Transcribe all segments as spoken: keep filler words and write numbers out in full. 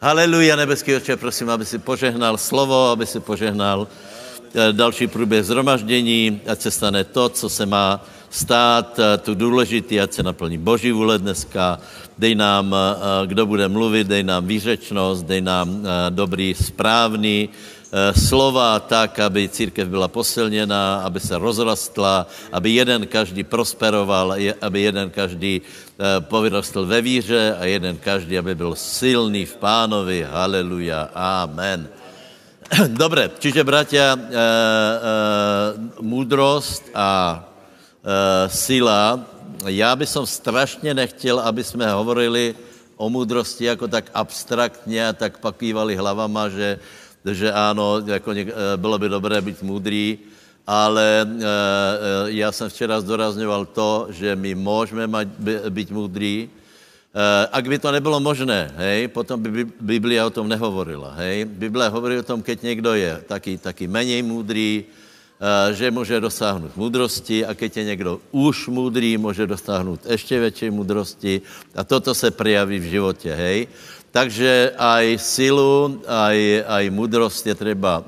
Haleluja, nebeský Otče, prosím, aby si požehnal slovo, aby si požehnal další průběh zhromaždění, ať se stane to, co se má stát, tu důležitý, ať se naplní Boží vůle dneska. Dej nám, kdo bude mluvit, dej nám výřečnost, dej nám dobrý, správný slova tak, aby církev byla posilněná, aby se rozrastla, aby jeden každý prosperoval, aby jeden každý povyrostl ve víře a jeden každý, aby byl silný v Pánovi. Haleluja, amen. Dobre, čiže, bratia, e, e, múdrost a e, sila. Já by som strašně nechtěl, aby jsme hovorili o múdrosti jako tak abstraktně a tak pakývali hlavama, že, že áno, jako něk, e, bylo by dobré být múdrý, ale e, e, já jsem včera zdorazňoval to, že my môžeme mať, by, byť múdrý. Ak by to nebylo možné, hej, potom by Biblia o tom nehovorila, hej. Biblia hovorí o tom, keď niekto je taký, taký menej múdrý, že môže dosáhnuť múdrosti a keď je niekto už múdrý, môže dosáhnuť ešte väčšej múdrosti a toto se prejaví v živote, hej. Takže aj silu, aj, aj múdrost je treba,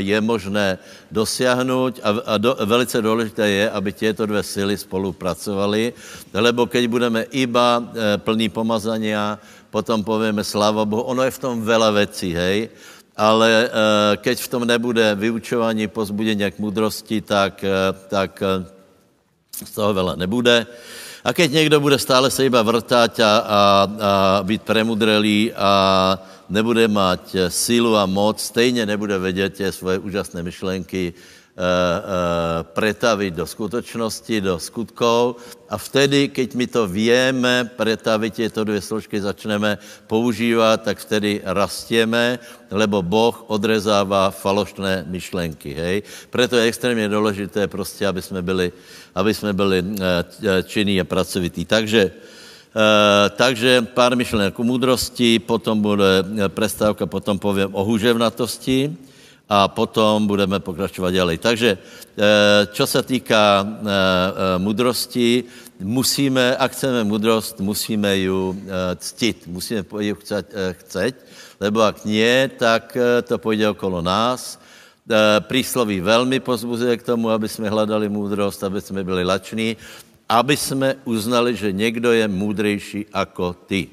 je možné dosiahnuť a, a do, velice dôležité je, aby tieto dve sily spolupracovali, lebo keď budeme iba plní pomazania, potom povieme sláva Bohu, ono je v tom veľa vecí, hej, ale keď v tom nebude vyučovanie, pozbudenia k múdrosti, tak, tak z toho veľa nebude. A keď někdo bude stále se iba vrtať a, a, a být premudrelý a nebude mať sílu a moc, stejně nebude vědět tie svoje úžasné myšlenky e, e, pretaviť do skutečnosti, do skutkov. A vtedy, keď my to vieme, pretaviť tieto dvě složky začneme používat, tak vtedy rastieme, lebo Boh odrezává falošné myšlenky, hej. Preto je extrémně důležité prostě, aby jsme byli, aby jsme byli činní a pracovití. Takže, takže pár myšlenek o múdrosti, potom bude prestávka, potom poviem o húževnatosti a potom budeme pokračovat ďalej. Takže, čo se týká múdrosti, musíme, ak chceme múdrost, musíme ju ctiť, musíme ju chceť, lebo ak nie, tak to pôjde okolo nás. Prísloví veľmi pozbuzuje k tomu, aby sme hľadali múdrost, aby sme byli lační, aby sme uznali, že niekto je múdrejší ako ty.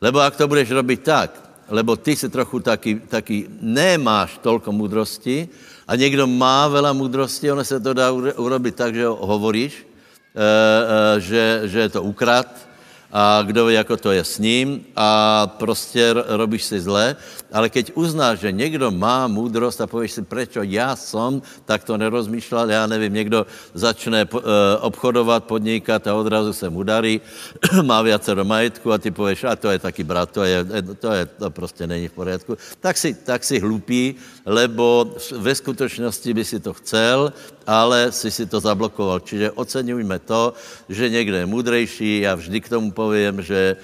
Lebo ak to budeš robiť tak, lebo ty si trochu taký, taký nemáš toľko múdrosti a niekto má veľa múdrosti, ono sa to dá urobiť tak, že hovoríš, že, že je to ukrat, a kdo ví, ako to je s ním a prostě robíš si zlé, ale keď uznáš, že někdo má múdrost a povieš si, prečo já som, tak to nerozmýšľal, já nevím, někdo začne obchodovat, podnikat a odrazu se mu darí, má viacero majetku a ty povieš, a to je taky brat, to je, to je, to prostě není v poriadku, tak si, tak si hlupý, lebo ve skutečnosti by si to chcel, ale si si to zablokoval. Čiže oceňujme to, že niekde je múdrejší. Ja vždy k tomu poviem, že,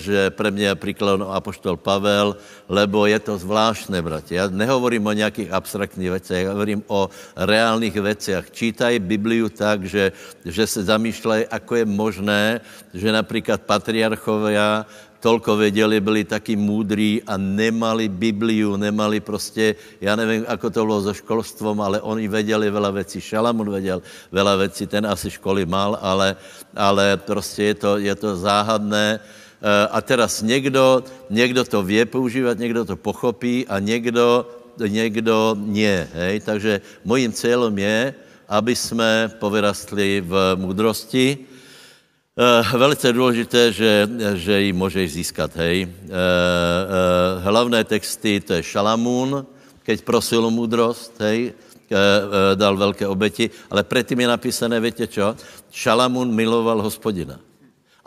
že pre mňa je príkladom apoštol Pavel, lebo je to zvláštne, bratia. Ja nehovorím o nejakých abstraktných veciach, ja hovorím o reálnych veciach. Čítaj Bibliu tak, že, že sa zamýšľaj, ako je možné, že napríklad patriarchovia toľko vedeli, byli takí múdrí a nemali Bibliu, nemali proste, ja neviem, ako to bolo so školstvom, ale oni vedeli veľa vecí, Šalamún vedel veľa vecí, ten asi školy mal, ale, ale proste je to, je to záhadné. A teraz niekto, niekto to vie používať, niekto to pochopí a niekto, niekto nie, hej. Takže mojím cieľom je, aby sme povyrastli v múdrosti. Velice dôležité, že, že ji môžeš získať, hej. Hlavné texty, to je Šalamún, keď prosil o múdrost, hej, dal veľké obeti, ale predtým je napísané, viete čo? Šalamún miloval Hospodina.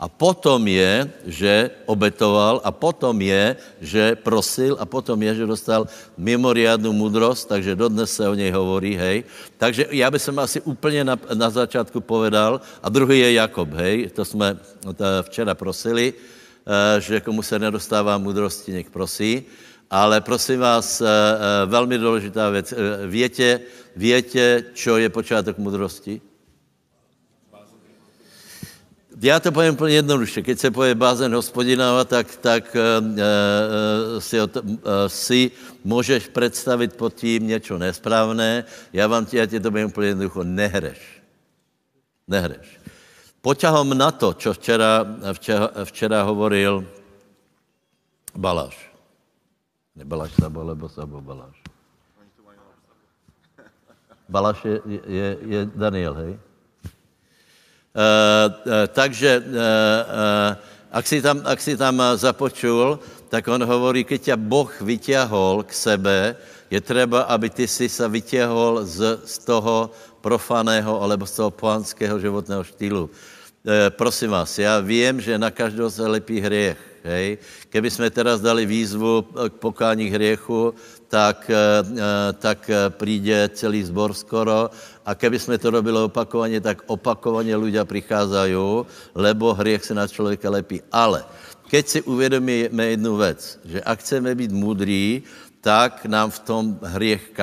A potom je, že obetoval, a potom je, že prosil, a potom je, že dostal mimoriadnu múdrosť, takže dodnes sa o nej hovorí, hej. Takže ja by som asi úplne na, na začiatku povedal, a druhý je Jakob, hej, to sme včera prosili, že komu sa nedostáva múdrosti, nech prosí, ale prosím vás, veľmi dôležitá vec, viete, viete, čo je počiatok múdrosti? Ja to poviem jednoduše. Keď se povie bázeň Hospodinova, tak, tak e, e, si, e, si môžeš predstaviť pod tím niečo nesprávné. Ja vám ja ti to poviem úplne jednoducho. Nehreš. Nehreš. Poťahom na to, čo včera, včera, včera hovoril Baláš. Ne Baláš Sabo, lebo Sabo Baláš. Baláš je, je, je Daniel, hej? Uh, uh, takže uh, uh, ak, si tam, ak si tam započul, tak on hovorí, keď ťa Boh vyťahol k sebe, je treba, aby ty si sa vyťahol z, z toho profaného alebo z toho pohanského životného štýlu. Uh, prosím vás, ja viem, že na každého sa lepí hriech. Hej? Keby sme teraz dali výzvu k pokání hriechu, tak, uh, tak príde celý zbor skoro. A keby sme to robili opakovane, tak opakovane ľudia prichádzajú, lebo hriech sa na človeka lepí. Ale keď si uvedomíme jednu vec, že ak chceme byť múdrí, tak nám v tom hriech,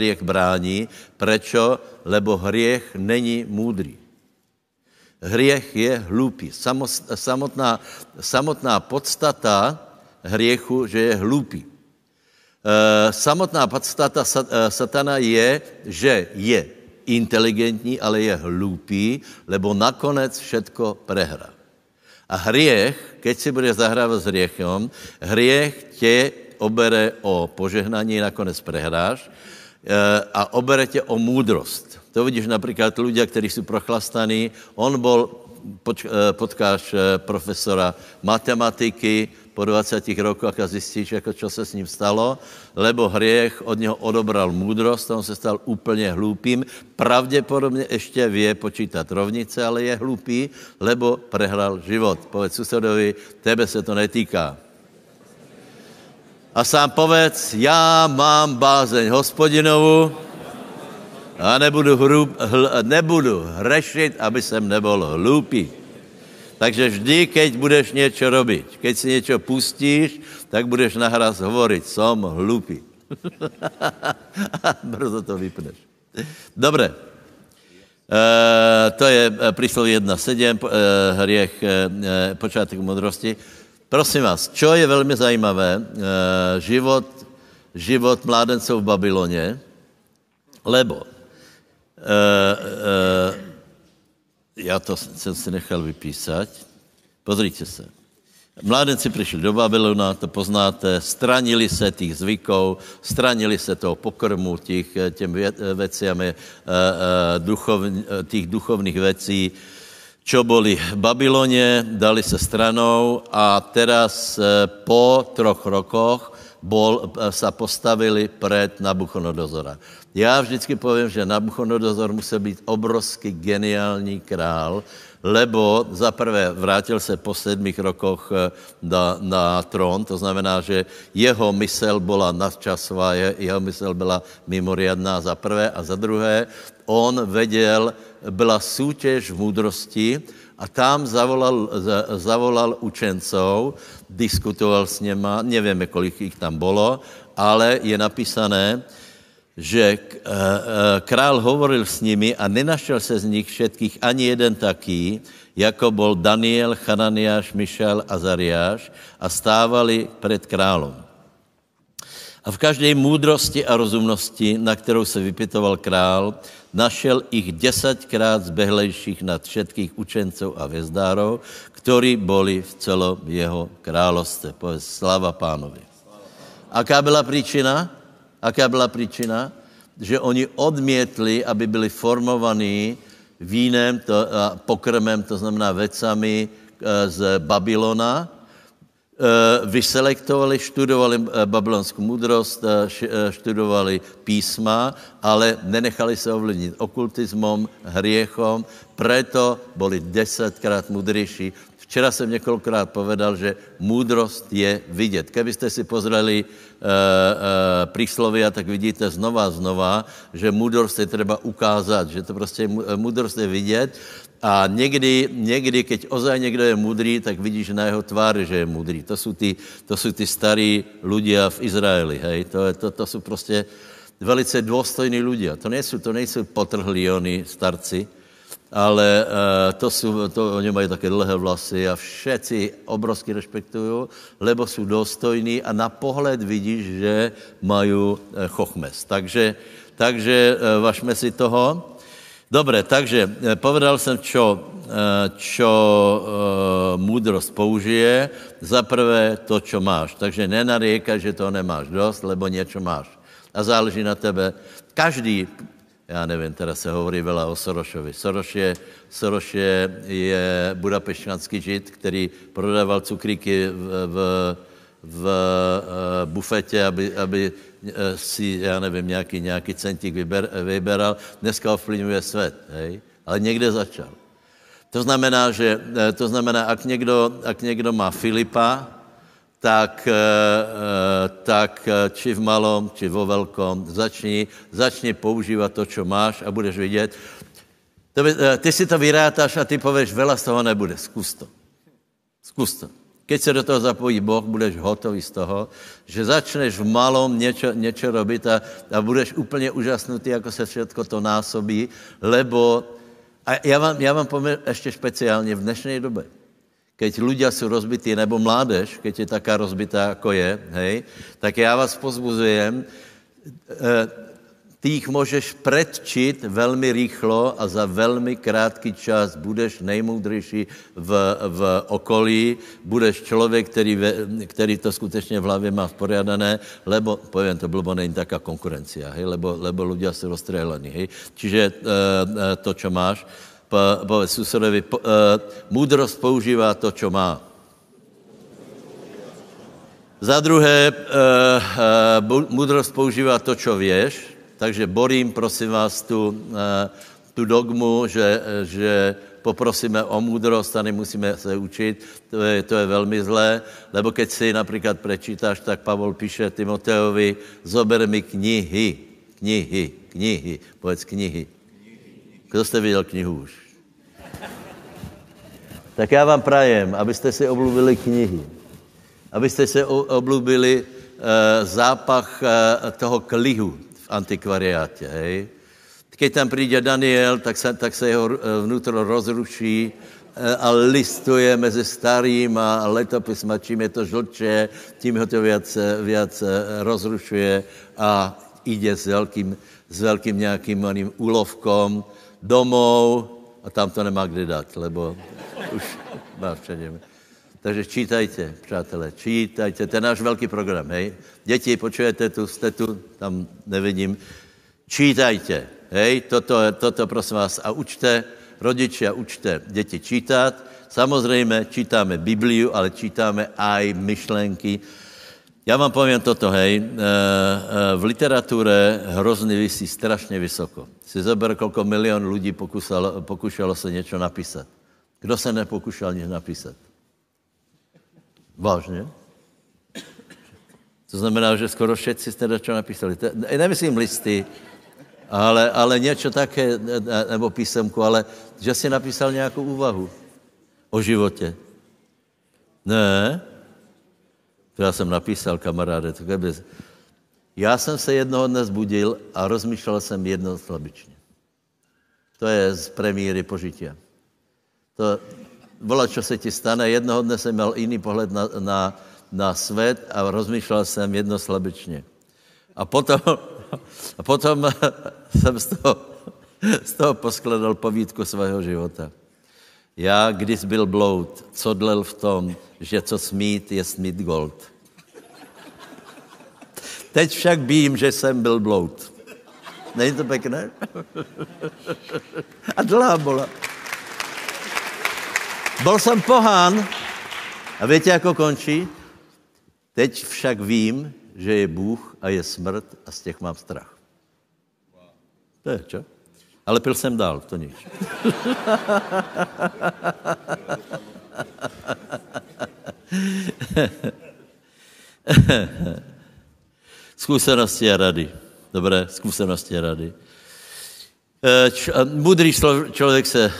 hriech brání. Prečo? Lebo hriech není múdry. Hriech je hlúpy. Samotná, samotná podstata hriechu, že je hlúpy. Uh, samotná podstata sat, uh, satana je, že je inteligentní, ale je hlupý, lebo nakonec všetko prehrá. A hriech, keď si bude zahrávať s hriechom, hriech tě obere o požehnání, nakonec prehráš, uh, a obere tě o múdrost. To vidíš napríklad ľudia, ktorí sú prochlastaní, on bol, poč, uh, potkáš uh, profesora matematiky, po dvadsiatich rokoch a zistíš, ako čo sa s ním stalo, lebo hriech od neho odobral múdrosť, on sa stal úplne hlúpým. Pravdepodobne ešte vie počítať rovnice, ale je hlúpý, lebo prehral život. Povedz susedovi, tebe sa to netýká. A sám povedz, ja mám bázeň Hospodinovu a nebudu, hrub, hl, nebudu hrešiť, aby som nebol hlúpý. Takže vždy, keď budeš niečo robiť, keď si niečo pustíš, tak budeš nahraz hovoriť, som hlupý. Brzo to vypneš. Dobre. E, to je prísloví jedna sedem, e, hriech, e, počiatok modrosti. Prosím vás, čo je veľmi zajímavé, e, život, život mládencov v Babyloně, lebo e, e, já to jsem si nechal vypísať. Pozrite se. Mládenci přišli do Babylona, to poznáte, stranili se těch zvykov, stranili se toho pokrmu, těch, těm veciami, duchov, těch duchovných vecí, čo boli v Babyloně, dali se stranou a teraz po troch rokoch bol, sa postavili pred Nabuchodonozora. Já vždycky povím, že Nabuchodonozor musel být obrovský geniální král, lebo za prvé vrátil se po sedmých rokoch na, na trón, to znamená, že jeho mysel byla nadčasová, jeho mysel byla mimoriadná za prvé a za druhé, on věděl, byla sútěž v moudrosti a tam zavolal, zavolal učencov, diskutoval s něma, nevíme, kolik jich tam bylo, ale je napísané, že král hovoril s nimi a nenašel se z nich všetkých ani jeden taký, jako bol Daniel, Chananiáš, Mišel, Azariáš a stávali před králem. A v každé moudrosti a rozumnosti, na kterou se vypytoval král, našel ich desaťkrát zbehlejších nad všetkých učencov a vězdárov, ktorí boli v celom jeho královstve. Povedz, sláva pánovi. Aká byla príčina? Aká byla príčina? Že oni odmietli, aby byli formovaní vínem, to, pokrmem, to znamená vecami z Babylona, vyselektovali, študovali babylonskou moudrost, študovali písma, ale nenechali se ovlivnit okultismom, hriechom, preto boli desaťkrát moudrejší. Včera jsem několikrát povedal, že moudrost je vidět. Kdybyste si pozreli e, e, príslovia, tak vidíte znova a znova, že moudrost je třeba ukázat, že to prostě moudrost je vidět. A někdy, někdy, keď ozaj někdo je mudrý, tak vidíš na jeho tváři, že je mudrý. To jsou ty, to jsou ty starí ľudia v Izraeli, hej. To, je, to, to jsou prostě velice dôstojní ľudia. To nejsou, to nejsou potrhlí oni starci, ale to, sú, to oni mají také dlhé vlasy a všetci obrovsky rešpektujú, lebo sú dostojní a na pohled vidíš, že majú chochmes. Takže, takže važme si toho. Dobre, takže povedal jsem, čo, čo múdrost použije. Za prvé to, čo máš. Takže nenariekaj, že to nemáš dost, lebo niečo máš. A záleží na tebe. Každý, já nevím, teda se hovorí veľa o Sorošovi. Soroš je, Soroš je, je budapešťanský žid, který prodával cukríky v, v, v bufete, aby, aby si, já nevím, nějaký, nějaký centík vyber, vyberal. Dneska ovplyvňuje svět, hej? Ale někde začal. To znamená, že, to znamená, ak někdo, ak někdo má Filipa, tak, tak či v malom, či vo veľkom, začni, začni používať to, čo máš a budeš vidieť. Ty si to vyrátaš a ty povieš, veľa z toho nebude, skús to. Skús to. Keď sa do toho zapojí Boh, budeš hotový z toho, že začneš v malom niečo, niečo robiť a, a budeš úplne úžasnutý, ako sa všetko to násobí, lebo, a ja vám, ja vám poviem ešte špeciálne v dnešnej dobe, keď ľudia sú rozbití, nebo mládež, keď je taká rozbitá, ako je, hej, tak já vás pozbuzujem, ty ich môžeš predčiť veľmi rýchlo a za veľmi krátky čas budeš nejmúdrejší v, v okolí, budeš človek, který, který to skutečně v hlavě má sporiadané, lebo, poviem to blbo, není taká konkurencia, hej, lebo, lebo ľudia sú rozstrelení, hej, čiže to, čo máš, povedz susedovi, po, uh, múdrosť používá to, čo má. Za druhé, uh, uh, múdrosť používá to, čo vieš, takže borím, prosím vás, tu, uh, tu dogmu, že, že poprosíme o múdrosť a nemusíme se učit, to je, to je velmi zlé, lebo keď si například prečítáš, tak Pavol píše Timoteovi, zober mi knihy, knihy, knihy, povedz knihy. Kdo jste viděl knihu už? Tak já vám prajem, abyste si oblúbili knihy. Abyste si oblúbili e, zápach e, toho klihu v antikvariátě. Hej? Keď tam přijde Daniel, tak se, tak se jeho vnútro rozruší a listuje mezi starým a letopisem, čím je to žlče, tím ho to viac, viac rozrušuje a jde s velkým, s velkým nějakým oným úlovkom domov a tam to nemá kde dát, lebo už má všade. Takže čítajte, přátelé, čítajte. To je náš velký program, hej. Děti, počujete tu, jste tu, tam nevidím. Čítajte, hej, toto, toto prosím vás a učte, rodiče a učte děti čítat. Samozřejmě čítáme Bibliu, ale čítáme aj myšlenky. Já vám poviem toto, hej, v literatúre hrozny visí strašně vysoko. Si zober, koľko milion ľudí pokusalo, pokušalo se něco napísat. Kdo se nepokušal nic napísat? Vážně? To znamená, že skoro všetci jste něco napísali. Nemyslím listy, ale, ale něco také, nebo písemku, ale že si napísal nějakou úvahu o životě. Ne? To já jsem napísal, kamaráde. To keby... Já jsem se jednoho dne zbudil a rozmýšlel jsem jedno slabičně. To je z premiéry požitia. To volá, čo se ti stane. Jednoho dne jsem měl jiný pohled na, na, na svět a rozmýšlel jsem jedno slabičně. A potom, a potom jsem z toho, z toho poskladal povídku svého života. Já, když byl bloud, co dlel v tom, že co smít, je smít gold. Teď však vím, že jsem byl bloud. Není to pěkné? A dlhá bola. Bol jsem pohán. A víte, jako končí? Teď však vím, že je Bůh a je smrt a z těch mám strach. To je čo? Ale pil jsem dál, to nič. Zkušenosti a rady. Dobré, zkušenosti a rady. Č- mudrý člo- člověk se,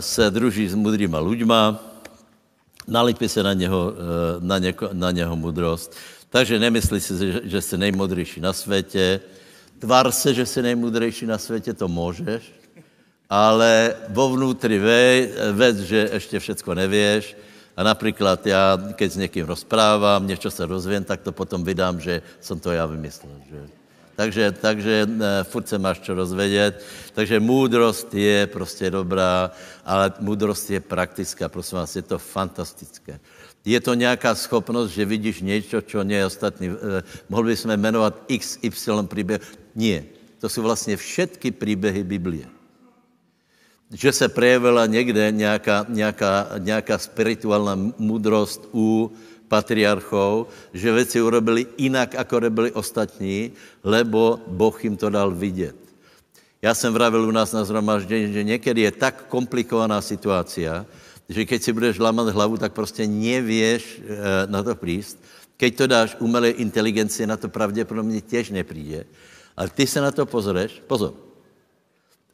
se druží s mudrýma ľuďma, nalipí se na něho, na něko, na něho mudrost. Takže nemyslí si, že, že jsi nejmudrejší na světě. Tvár se, že jsi nejmudrejší na světě, to můžeš, ale vo vnútri ve, ved, že ešte všetko nevieš. A napríklad ja, keď s niekým rozprávam, niečo sa dozviem, tak to potom vydám, že som to ja vymyslel. Že? Takže, takže furt sa máš čo rozvedieť. Takže múdrosť je proste dobrá, ale múdrosť je praktická, prosím vás, je to fantastické. Je to nejaká schopnosť, že vidíš niečo, čo nie je ostatný. Mohli by sme menovať iks ypsilon príbeh. Nie. To sú vlastne všetky príbehy Biblie. Že se prejavila někde nějaká, nějaká, nějaká spirituální moudrost u patriarchov, že věci urobili jinak, ako robili ostatní, lebo Boh jim to dal vidět. Já jsem vravil u nás na zhromaždění, že někdy je tak komplikovaná situace, že keď si budeš lámat hlavu, tak prostě nevieš na to prísť. Keď to dáš umělé inteligenci, na to pravděpodobně těž nepríde. Ale ty se na to pozreš, pozor,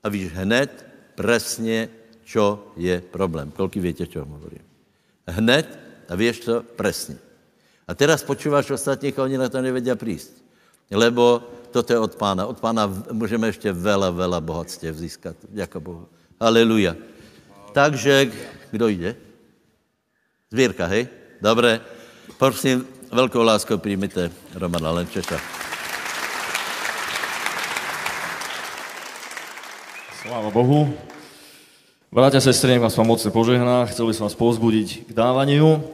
a víš hned, presne, čo je problém. Koľký viete, čo vám hovorím? Hned a vieš to presne. A teraz počúvaš ostatných, oni na to nevedia prísť. Lebo toto je od pána. Od pána môžeme ešte veľa, veľa bohatstiev získať. Ďakujem Bohu. Aleluja. Takže, kdo ide? Zvierka, hej? Dobre. Prosím, veľkou láskou príjmite Romana Lenčeša. Sláva Bohu. Bratia, sestry, nech vás vám mocne požehná. Chcel by som vás povzbudiť k dávaniu.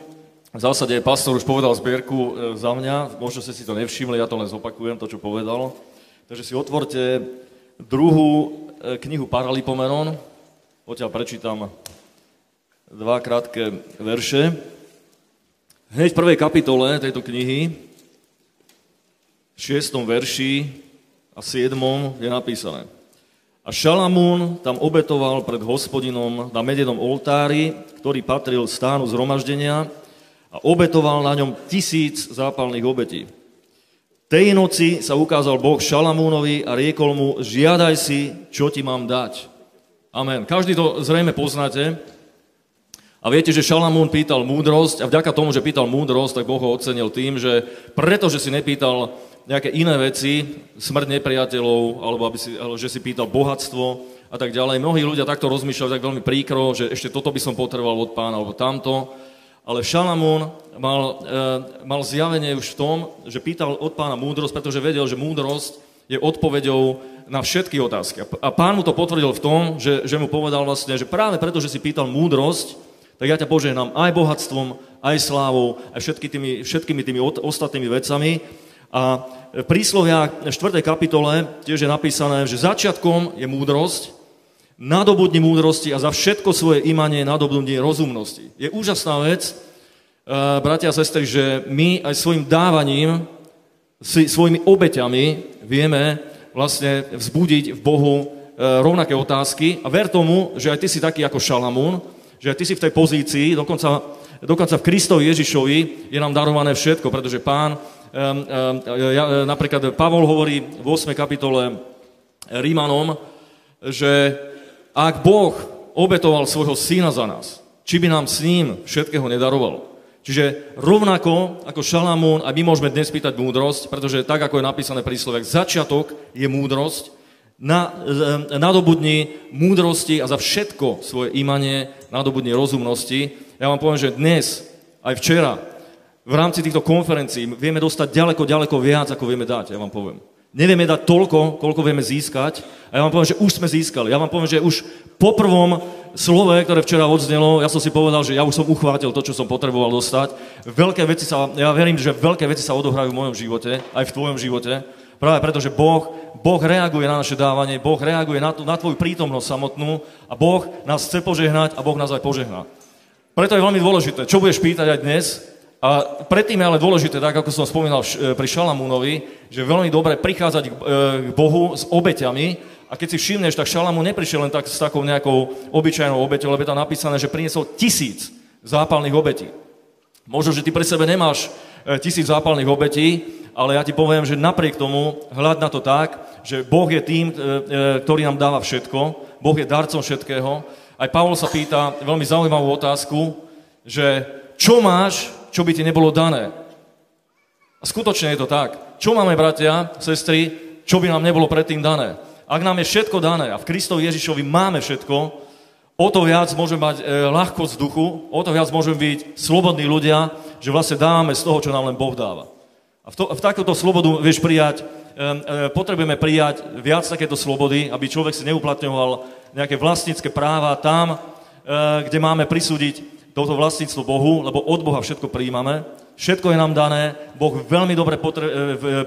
V zásade pastor už povedal zbierku za mňa. Možno ste si to nevšimli, ja to len zopakujem, to, čo povedal. Takže si otvorte druhú knihu Paralipomenon. Odtiaľ prečítam dva krátke verše. Hneď v prvej kapitole tejto knihy, v šiestom verši a siedmom je napísané: A Šalamún tam obetoval pred Hospodinom na medenom oltári, ktorý patril stánu zhromaždenia, a obetoval na ňom tisíc zápalných obetí. Tej noci sa ukázal Boh Šalamúnovi a riekol mu: žiadaj si, čo ti mám dať. Amen. Každý to zrejme poznáte. A viete, že Šalamún pýtal múdrosť, a vďaka tomu, že pýtal múdrosť, tak Boh ho ocenil tým, že pretože si nepýtal nejaké iné veci, smrť nepriateľov, alebo aby si, že si pýtal bohatstvo a tak ďalej. Mnohí ľudia takto rozmýšľajú tak veľmi príkro, že ešte toto by som potreboval od pána, alebo tamto. Ale Šalamún mal, e, mal zjavenie už v tom, že pýtal od pána múdrosť, pretože vedel, že múdrosť je odpoveďou na všetky otázky. A pán mu to potvrdil v tom, že, že mu povedal vlastne, že práve preto, že si pýtal múdrosť, tak ja ťa požehnám aj bohatstvom, aj slávou, aj všetky tými, všetkými tými ostatnými vecami. A v prísloviach štvrtej kapitole tiež je napísané, že začiatkom je múdrosť, nadobudni múdrosti a za všetko svoje imanie nadobudni rozumnosti. Je úžasná vec, bratia a sestry, že my aj svojim dávaním, svojimi obeťami vieme vlastne vzbudiť v Bohu rovnaké otázky. A ver tomu, že aj ty si taký ako Šalamún, že aj ty si v tej pozícii, dokonca, dokonca v Kristovi Ježišovi je nám darované všetko, pretože pán napríklad Pavol hovorí v ôsmej kapitole Rímanom, že ak Boh obetoval svojho syna za nás, či by nám s ním všetkého nedaroval. Čiže rovnako ako Šalamún, a my môžeme dnes pýtať múdrosť, pretože tak, ako je napísané v prísloviach, začiatok je múdrosť, na, nadobudni múdrosti a za všetko svoje imanie nadobudni rozumnosti. Ja vám poviem, že dnes, aj včera, v rámci týchto konferencií vieme dostať ďaleko, ďaleko viac, ako vieme dať, ja vám poviem. Nevieme dať toľko, koľko vieme získať, a ja vám poviem, že už sme získali. Ja vám poviem, že už po prvom slove, ktoré včera odznelo, ja som si povedal, že ja už som uchvátil to, čo som potreboval dostať. Veľké veci sa, ja verím, že veľké veci sa odohrajú v mojom živote, aj v tvojom živote, práve preto, že Boh, boh reaguje na naše dávanie, Boh reaguje na, na tvoju prítomnosť samotnú, a Boh nás chce požehnať a Boh nás aj požehná. Preto je veľmi dôležité, čo budeš pýtať aj dnes. A predtým je ale dôležité, tak ako som spomínal pri Šalamúnovi, že veľmi dobre prichádzať k Bohu s obeťami. A keď si všimneš, tak Šalamún neprišiel len tak s takou nejakou obyčajnou obeťou, lebo je tam napísané, že priniesol tisíc zápalných obetí. Možno, že ty pre sebe nemáš tisíc zápalných obetí, ale ja ti poviem, že napriek tomu hľad na to tak, že Boh je tým, ktorý nám dáva všetko. Boh je darcom všetkého. Aj Pavol sa pýta veľmi zaujímavú otázku, že čo máš, čo by ti nebolo dané. A skutočne je to tak. Čo máme, bratia, sestry, čo by nám nebolo predtým dané? ak nám je všetko dané a v Kristovi Ježišovi máme všetko, o to viac môžeme mať ľahkosť v duchu, o to viac môžeme byť slobodní ľudia, že vlastne dáme z toho, čo nám len Boh dáva. A v, to, v takúto slobodu vieš prijať, potrebujeme prijať viac takéto slobody, aby človek si neuplatňoval nejaké vlastnícke práva tam, kde máme prisúdiť toto vlastníctvo Bohu, lebo od Boha všetko prijímame, všetko je nám dané, Boh veľmi dobre potre-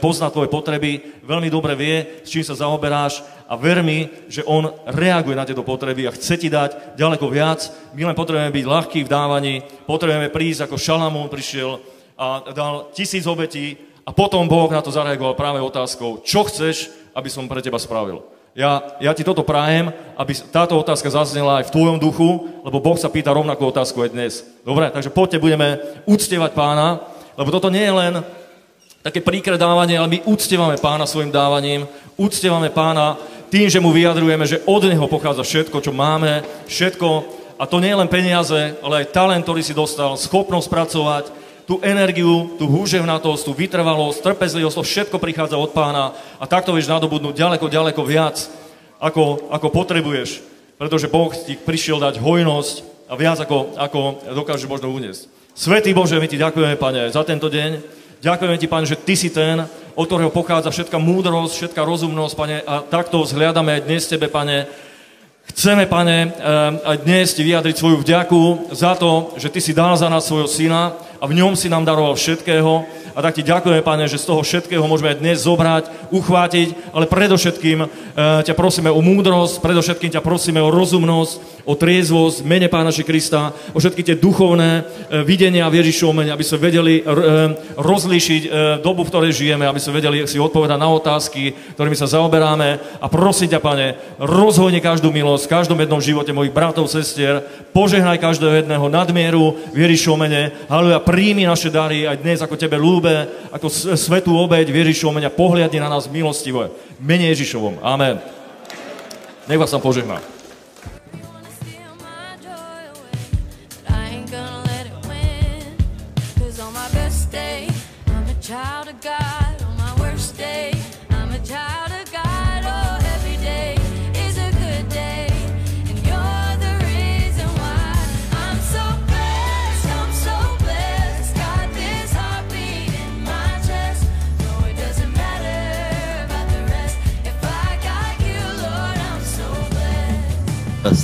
pozná tvoje potreby, veľmi dobre vie, s čím sa zaoberáš a ver mi, že On reaguje na tieto potreby a chce ti dať ďaleko viac. My len potrebujeme byť ľahkí v dávaní, potrebujeme prísť, ako Šalamún prišiel a dal tisíc obetí a potom Boh na to zareagoval práve otázkou, čo chceš, aby som pre teba spravil. Ja, ja ti toto prajem, aby táto otázka zaznela aj v tvojom duchu, lebo Boh sa pýta rovnakú otázku aj dnes. Dobre, takže poďte, budeme uctievať Pána, lebo toto nie je len také príkre dávanie, ale my uctievame Pána svojim dávaním, uctievame Pána tým, že mu vyjadrujeme, že od Neho pochádza všetko, čo máme, všetko. A to nie je len peniaze, ale aj talent, ktorý si dostal, schopnosť pracovať, tú energiu, tú húževnatosť, tú vytrvalosť, trpezlivosť, to všetko prichádza od Pána a takto vieš nadobudnúť ďaleko, ďaleko viac, ako, ako potrebuješ, pretože Boh ti prišiel dať hojnosť a viac, ako, ako dokážeš možno uniesť. Svätý Bože, my ti ďakujeme, Pane, za tento deň. Ďakujeme ti, Pane, že ty si ten, od ktorého pochádza všetká múdrosť, všetká rozumnosť, Pane, a takto vzhliadame aj dnes tebe, Pane. Chceme, Pane, aj dnes ti vyjadriť svoju vďaku za to, že ty si dal za nás svojho syna a v ňom si nám daroval všetkého. A tak ti ďakujeme, Pane, že z toho všetkého môžeme aj dnes zobrať, uchvátiť, ale predovšetkým ťa prosíme o múdrosť, predovšetkým ťa prosíme o rozumnosť, o triezvosť, mene Pána Ježiša Krista, o všetky tie duchovné videnia v Ježišovom mene, aby sme vedeli rozlíšiť dobu, v ktorej žijeme, aby sme vedeli si odpovedať na otázky, ktorými sa zaoberáme. A prosím ťa, Pane, rozhojni každú milosť v každom jednom živote mojich bratov, sestier, požehnaj každého jedného nadmieru v Ježišovom mene, halleluja, príjmi naše dary aj dnes ako tebe ľúbe, ako svetú obeť v Ježišovom mene, pohľadni na nás milostivo, mene Ježišovom, amen. Nech vás tam požehná.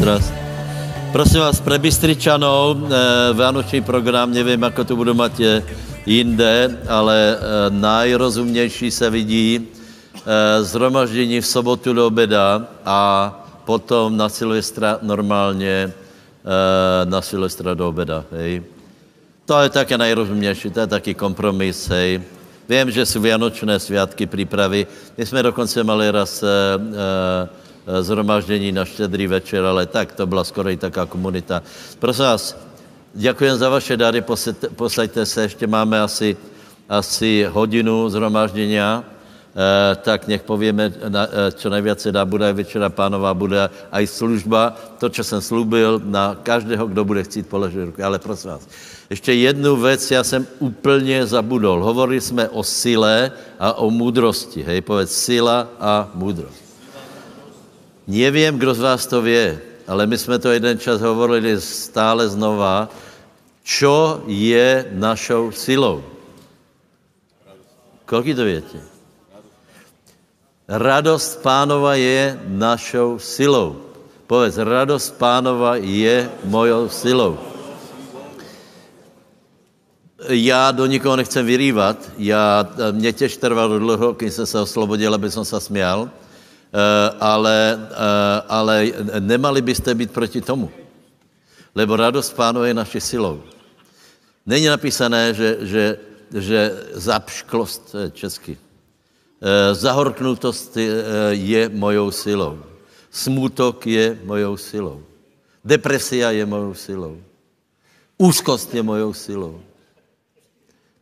Raz. Prosím vás, pre Bystričanov, e, vánoční program, nevím, ako to budu mať jinde, ale e, najrozumnější se vidí e, zhromaždění v sobotu do oběda a potom na Silvestra normálně e, na Silvestra do oběda, hej. To je také najrozumnější, to je taky kompromis, hej. Vím, že jsou vianočné svátky, přípravy. My jsme dokonce mali raz e, e, zhromaždění na štědrý večer, ale tak to byla skoro i taká komunita. Prosím vás, děkujem za vaše dary, posaďte se, ještě máme asi, asi hodinu zhromaždění, e, tak nech povíme, na, e, čo nejvíc se dá, bude večera Pánová, bude aj služba, to, čo jsem slúbil, na každého, kdo bude chtít položit ruky, ale prosím vás. Ještě jednu věc, já jsem úplně zabudol, hovorili jsme o sile a o múdrosti, hej, povedz sila a múdrost. Nevím, kdo z vás to ví, ale my jsme to jeden čas hovorili stále znova, čo je našou silou. Kolik to víte? Radost Pánova je našou silou. Povedz, radost Pánova je mojou silou. Já do nikoho nechcem vyrývat, já, mě těž trvalo dlouho, když jsem se oslobodil, aby jsem se směl. Uh, ale, uh, ale nemali byste být proti tomu. Lebo radost Pánova je naši silou. Není napísané, že, že, že zapšklost česky. Uh, zahorknutost je mojou silou. Smutok je mojou silou. Depresia je mojou silou. Úzkost je mojou silou.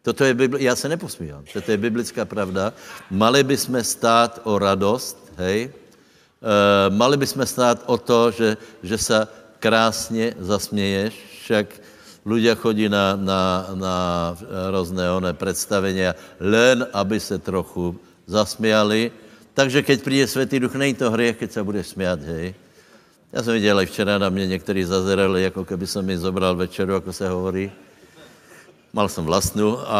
Toto je bibl... Já se neposmívám. Toto je biblická pravda. Mali bychom stát o radost, hej, e, mali bychom stát o to, že, že se krásně zasměješ, však ľudia chodí na, na, na různé oné představení, len aby se trochu zasmějali, Takže keď príde Svätý Duch, není to hriech, keď sa bude smiať, hej. Ja som videl aj včera, na mne niektorí zazerali, ako keby som mi zobral večeru, ako sa hovorí. Mal som vlastnú a... a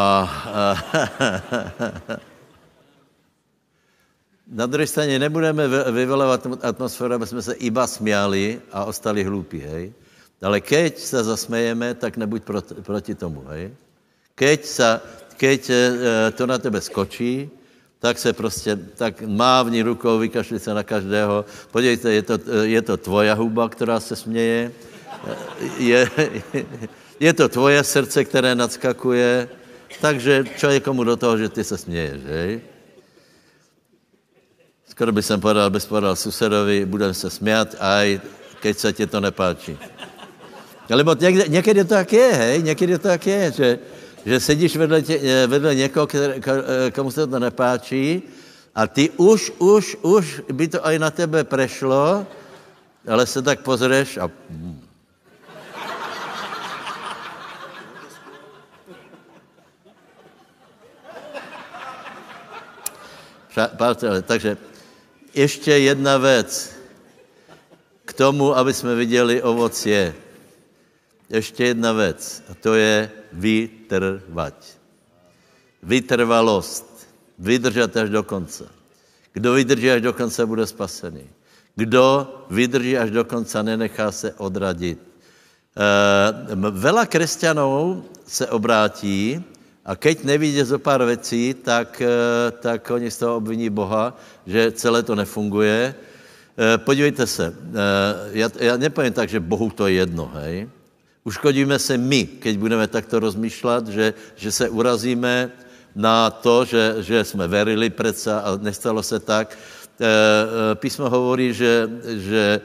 na druhej strane nebudeme vyvolávať atmosféru, aby sme sa iba smiali a ostali hlúpi, hej. Ale keď sa zasmejeme, tak nebuď proti, proti tomu, hej. Keď, sa, keď to na tebe skočí, tak se prostě, tak mávni rukou, vykašli se na každého. Podívejte, je to, je to tvoja huba, která se směje. Je, je to tvoje srdce, které nadskakuje. Takže čo je komu do toho, že ty se směješ, hej? Skoro by jsem povedal, bys povedal susedovi, budem se smět, aj keď se ti to nepáčí. Lebo někde, někde to tak je, hej? Někde to tak je, že... že sedíš vedle, tě, vedle někoho, komu se to nepáčí a ty už, už, už by to aj na tebe prešlo, ale se tak pozrieš a... Přátelé, takže ještě jedna věc k tomu, aby jsme viděli ovocie. Ještě jedna věc, a to je vytrvať. Vytrvalost. Vydržat až do konce. Kdo vydrží až do konce, bude spasený. Kdo vydrží až do konce, nenechá se odradit. E, veľa kresťanů se obrátí a keď nevidí zo pár věcí, tak, tak oni z toho obviní Boha, že celé to nefunguje. E, podívejte se, e, já, já nepovím tak, že Bohu to je jedno, hej. Uškodíme se my, keď budeme takto rozmýšľať, že, že se urazíme na to, že, že jsme verili predsa a nestalo se tak. E, písmo hovorí, že, že e,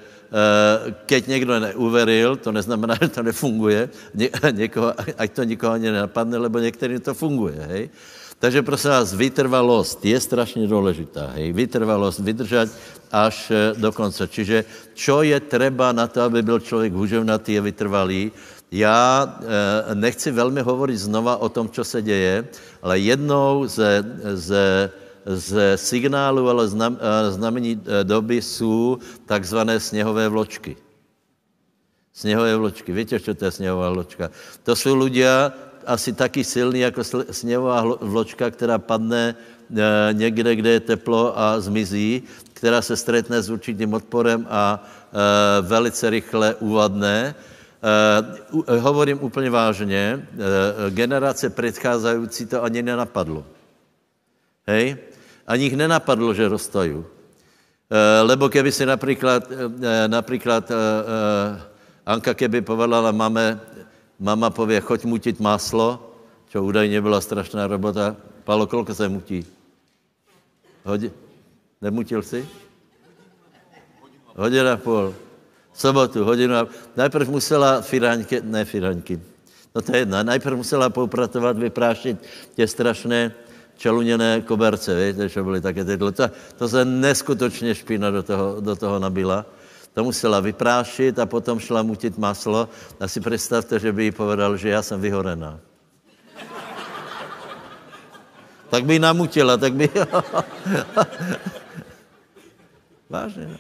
keď někdo neuveril, to neznamená, že to nefunguje. Nie, niekoho, ať to nikoho ani nenapadne, lebo některým to funguje, hej. Takže prosím vás, vytrvalost je strašně důležitá, hej. Vytrvalost, vydržať až do konce. Čiže čo je treba na to, aby byl člověk húževnatý, je vytrvalý. Já e, nechci velmi hovorit znova o tom, čo se děje, ale jednou ze, ze, ze signálu, ale znam, znamení doby jsou takzvané sněhové vločky. Sněhové vločky. Víte, čo to je sněhová vločka? To jsou ľudia asi taky silný jako sněhová vločka, která padne e, někde, kde je teplo a zmizí, která se stretne s určitým odporem a e, velice rychle uvadne. E, hovorím úplně vážně, e, generace předcházející to ani nenapadlo. Hej? Ani jich nenapadlo, že roztají. E, lebo keby si například, e, například e, e, Anka keby povedala mame, mama povie, choď mutiť máslo, čo údajne bola strašná robota. Pálo, koľko sa mutí? Hodi... Nemutil si? Hodina a pôl. Sobotu, hodinu a pôl. Najprv musela firaňky, ne firaňky, no to je jedna, najprv musela poupratovať, vyprášiť tie strašné čalunené koberce, viete, čo boli také tyhle. To, to sa neskutočne špína do toho, do toho nabila. To musela vyprášit a potom šla mutit maslo. A si představte, že by jí povedal, že já jsem vyhorená. Tak by ji namutila, tak by... Vážně, ne?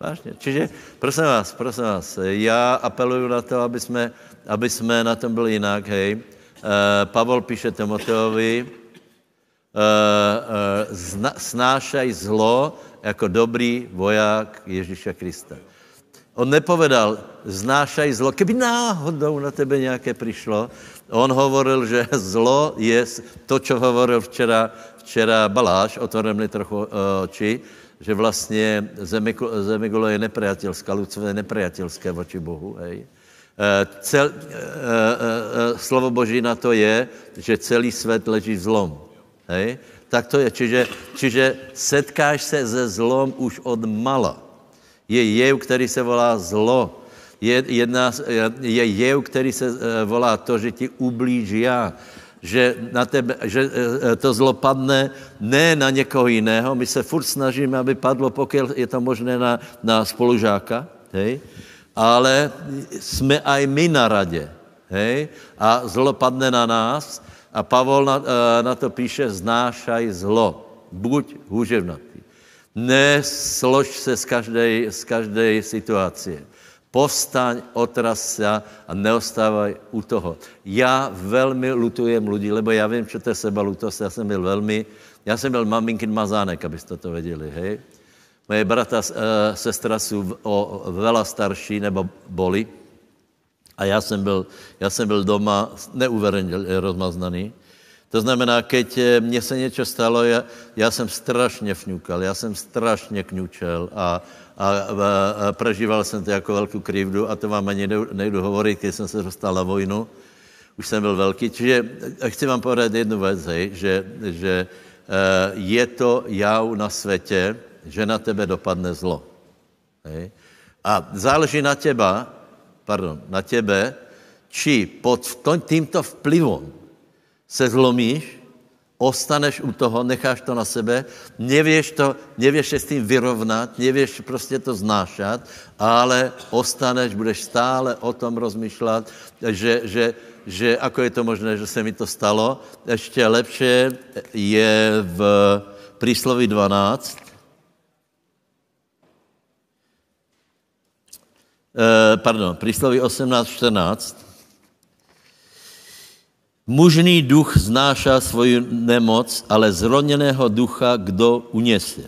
Vážně. Čiže, prosím vás, prosím vás, já apeluju na to, aby jsme, aby jsme na tom byli jinak, hej. E, Pavol píše Timoteovi, e, e, zna, snášaj zlo, jako dobrý voják Ježíša Krista. On nepovedal, znášaj zlo, keby náhodou na tebe nějaké přišlo. On hovoril, že zlo je to, čo hovoril včera, včera Baláš, otvoril mi trochu oči, že vlastně zemegulu je nepriateľská, Lucvo je nepriateľské voči Bohu, hej. Cel, slovo Boží na to je, že celý svět leží v zlom, hej. Tak to je, čiže, čiže setkáš se ze zlom už od mala. Je jev, který se volá zlo. Je, jedna, je jev, který se volá to, že ti ublíží já. Že, na tebe, že to zlo padne ne na někoho jiného. My se furt snažíme, aby padlo, pokud je to možné, na, na spolužáka. Hej? Ale jsme aj my na radě. Hej? A zlo padne na nás. A Pavol na, na to píše, znášaj zlo, buď húževnatý. Neslož se z každej, z každej situácie. Povstaň, otras sa a neostávaj u toho. Já velmi lutujem ľudí, lebo já vím, čo to je sebalutost. Já jsem byl velmi, já jsem byl maminkin mazánek, abyste to věděli, hej. Moje brata a sestra jsou o veľa starší, nebo boli. A já jsem byl, já jsem byl doma neuvěřitelně rozmaznaný. To znamená, keď mně se něco stalo, já, já jsem strašně fňukal, já jsem strašně kňučel a, a, a, a prežíval jsem to jako velkou krivdu a to vám ani nejdu, nejdu hovorit, když jsem se dostal na vojnu, už jsem byl velký. Čiže chci vám povedat jednu věc, hej, že, že je to jau na světě, že na tebe dopadne zlo. Hej. A záleží na teba, pardon, na tebe, či pod tímto vplyvom se zlomíš, ostaneš u toho, necháš to na sebe, nevěš to, nevěš se s tím vyrovnat, nevěš prostě to znášat, ale ostaneš, budeš stále o tom rozmýšlet, že, že, že ako je to možné, že se mi to stalo. Ještě lepšie je v Prísloví dvanáct. Eh, pardon, Prísloví osemnásť štrnásť. Mužný duch znáša svoju nemoc, ale zroněného ducha kdo unese.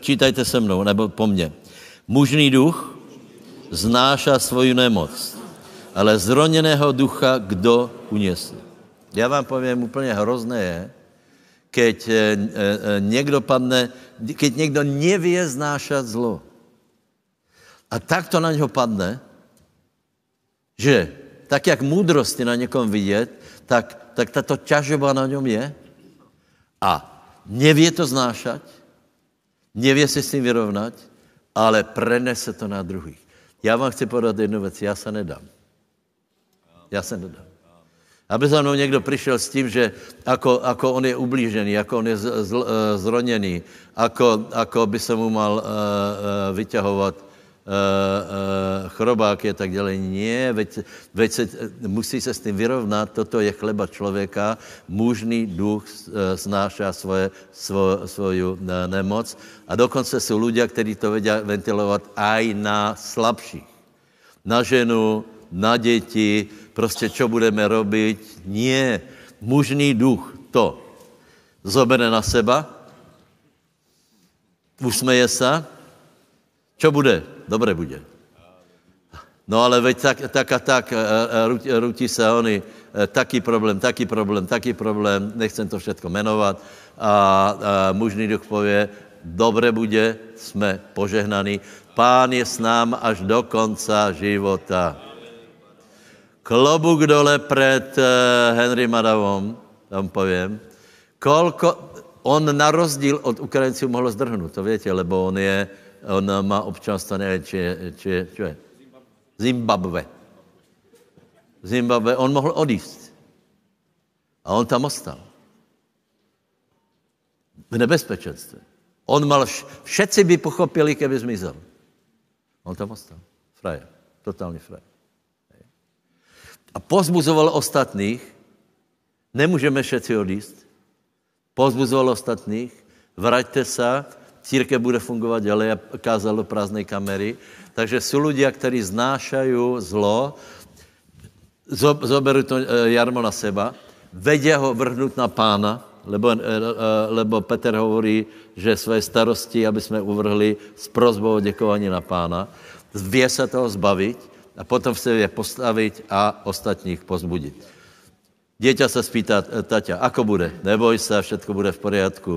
Čítajte se mnou, nebo po mně. Mužný duch znáša svoju nemoc, ale zroněného ducha kdo unese. Já vám povím, úplně hrozné je, keď někdo padne, keď někdo nevie znášat zlo. A tak to na něho padne, že tak, jak moudrosti na někom vidět, tak, tak tato ťažoba na něm je a nevě to znášať, nevě se s tím vyrovnat, ale prenese to na druhých. Já vám chci podat jednu věc, já se nedám. Já se nedám. Aby za mnou někdo přišel s tím, že ako, ako on je ublížený, jako on je zl, zroněný, ako, ako by se mu mal uh, uh, vyťahovat Uh, uh, chrobáky a tak ďalej. Nie, veď, veď se, musí se s tím vyrovnat, toto je chleba člověka, mužný duch uh, snáša svoje, svo, svoju uh, nemoc a dokonce jsou ľudia, kteří to vedia ventilovat aj na slabších. Na ženu, na děti, prostě čo budeme robiť. Nie, mužný duch to zobere na seba, usmeje sa, čo bude? Dobre bude. No ale veď tak, tak a tak, rutí sa oni, taký problém, taký problém, taký problém, nechcem to všetko menovať. A, a mužný duch povie, dobre bude, sme požehnaní. Pán je s nám až do konca života. Klobúk dole pred Henrym Adavom, vám poviem, koľko, on na rozdíl od Ukrajinců mohlo zdrhnúť, to viete, lebo on je on má občanstvo, neviem, či je, či je, čo je? Zimbabwe. Zimbabwe, on mohl odísť. A on tam ostal. V nebezpečenstve. On mal, vš- všetci by pochopili, keby zmizel. On tam ostal. Frajer, totálny frajer. A pozbuzoval ostatných, nemôžeme všetci odísť, pozbuzoval ostatných, vraťte sa, církev bude fungovat ďalej a kázal do prázdnej kamery. Takže jsou ľudia, kteří znášají zlo, zoberú to jarmo na seba, vedia ho vrhnúť na pána, lebo, lebo Peter hovorí, že své starosti, aby jsme uvrhli s prosbou o děkování na pána, vie sa toho zbaviť a potom se vie postaviť a ostatních pozbudiť. Dieťa sa spýta taťa, ako bude? Neboj sa, všetko bude v poriadku.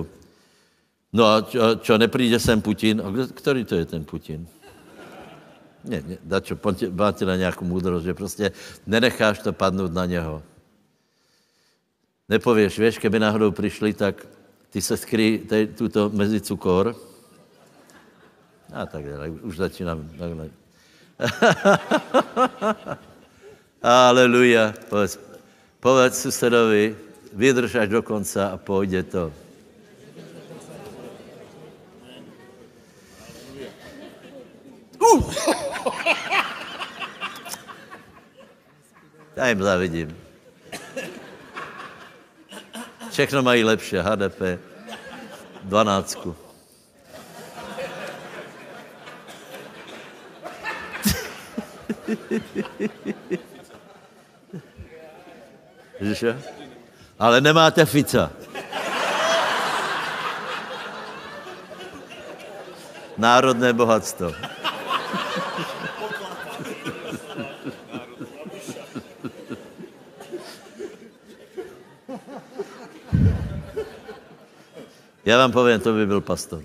No a čo, čo nepríde sem Putin? A ktorý to je ten Putin? Nie, nie, dačo, poďte, máte na nejakú múdrosť, že proste nenecháš to padnúť na neho. Nepovieš, vieš, keby náhodou prišli, tak ty sa skrý tej, túto mezi cukor. A tak ďalej, už začínam. Aleluja. Povedz, povedz susedovi, vydrž až do konca a pôjde to. Uh. Ja im zavidím. Všechno mají lepšie, há dé pé, dvanáctku. Že? Ale nemáte Fica. Národné bohatstvo. Já vám povím, to by byl pastor.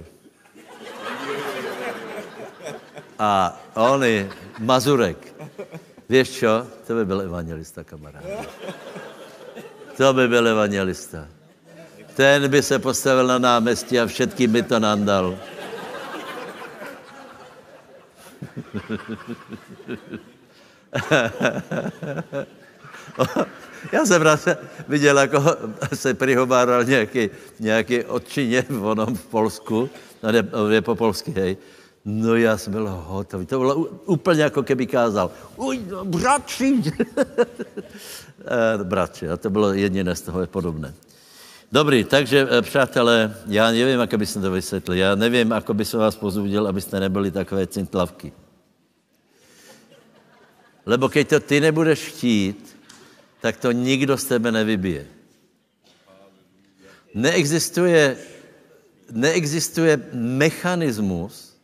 A on je Mazurek. Víš čo? To by byl evangelista, kamarád. To by byl evangelista. Ten by se postavil na náměstí a všetkým by to nandal. Já jsem viděl, jako se prihobáral nějaký, nějaký odčině v onom v Polsku, on je, on je po polsky, hej. No já jsem byl hotový, to bylo úplně jako keby kázal. Uj, bratři! Bratři, a to bylo jediné z toho je podobné. Dobrý, takže přátelé, já nevím, jak by jsem to vysvětlil, já nevím, jak by jsem vás pozbudil, abyste nebyli takové cintlavky. Lebo keď to ty nebudeš chtít, tak to nikdo z tebe nevybije. Neexistuje, neexistuje mechanismus,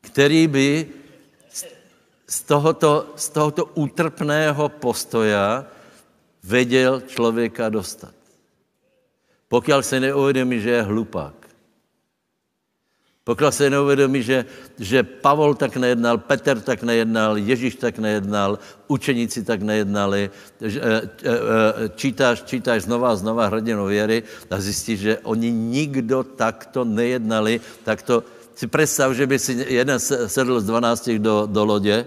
který by z tohoto, z tohoto útrpného postoja věděl člověka dostat. Pokud se neuvědomí, že je hlupák. Pokud se neuvědomí, že, že Pavol tak nejednal, Petr tak nejednal, Ježíš tak nejednal, učeníci tak nejednali, že, čítáš, čítáš znova a znova Hrdinu věry a zjistíš, že oni nikdo takto nejednali, tak to si představ, že by si jeden sedl z dvanácti do, do lodě,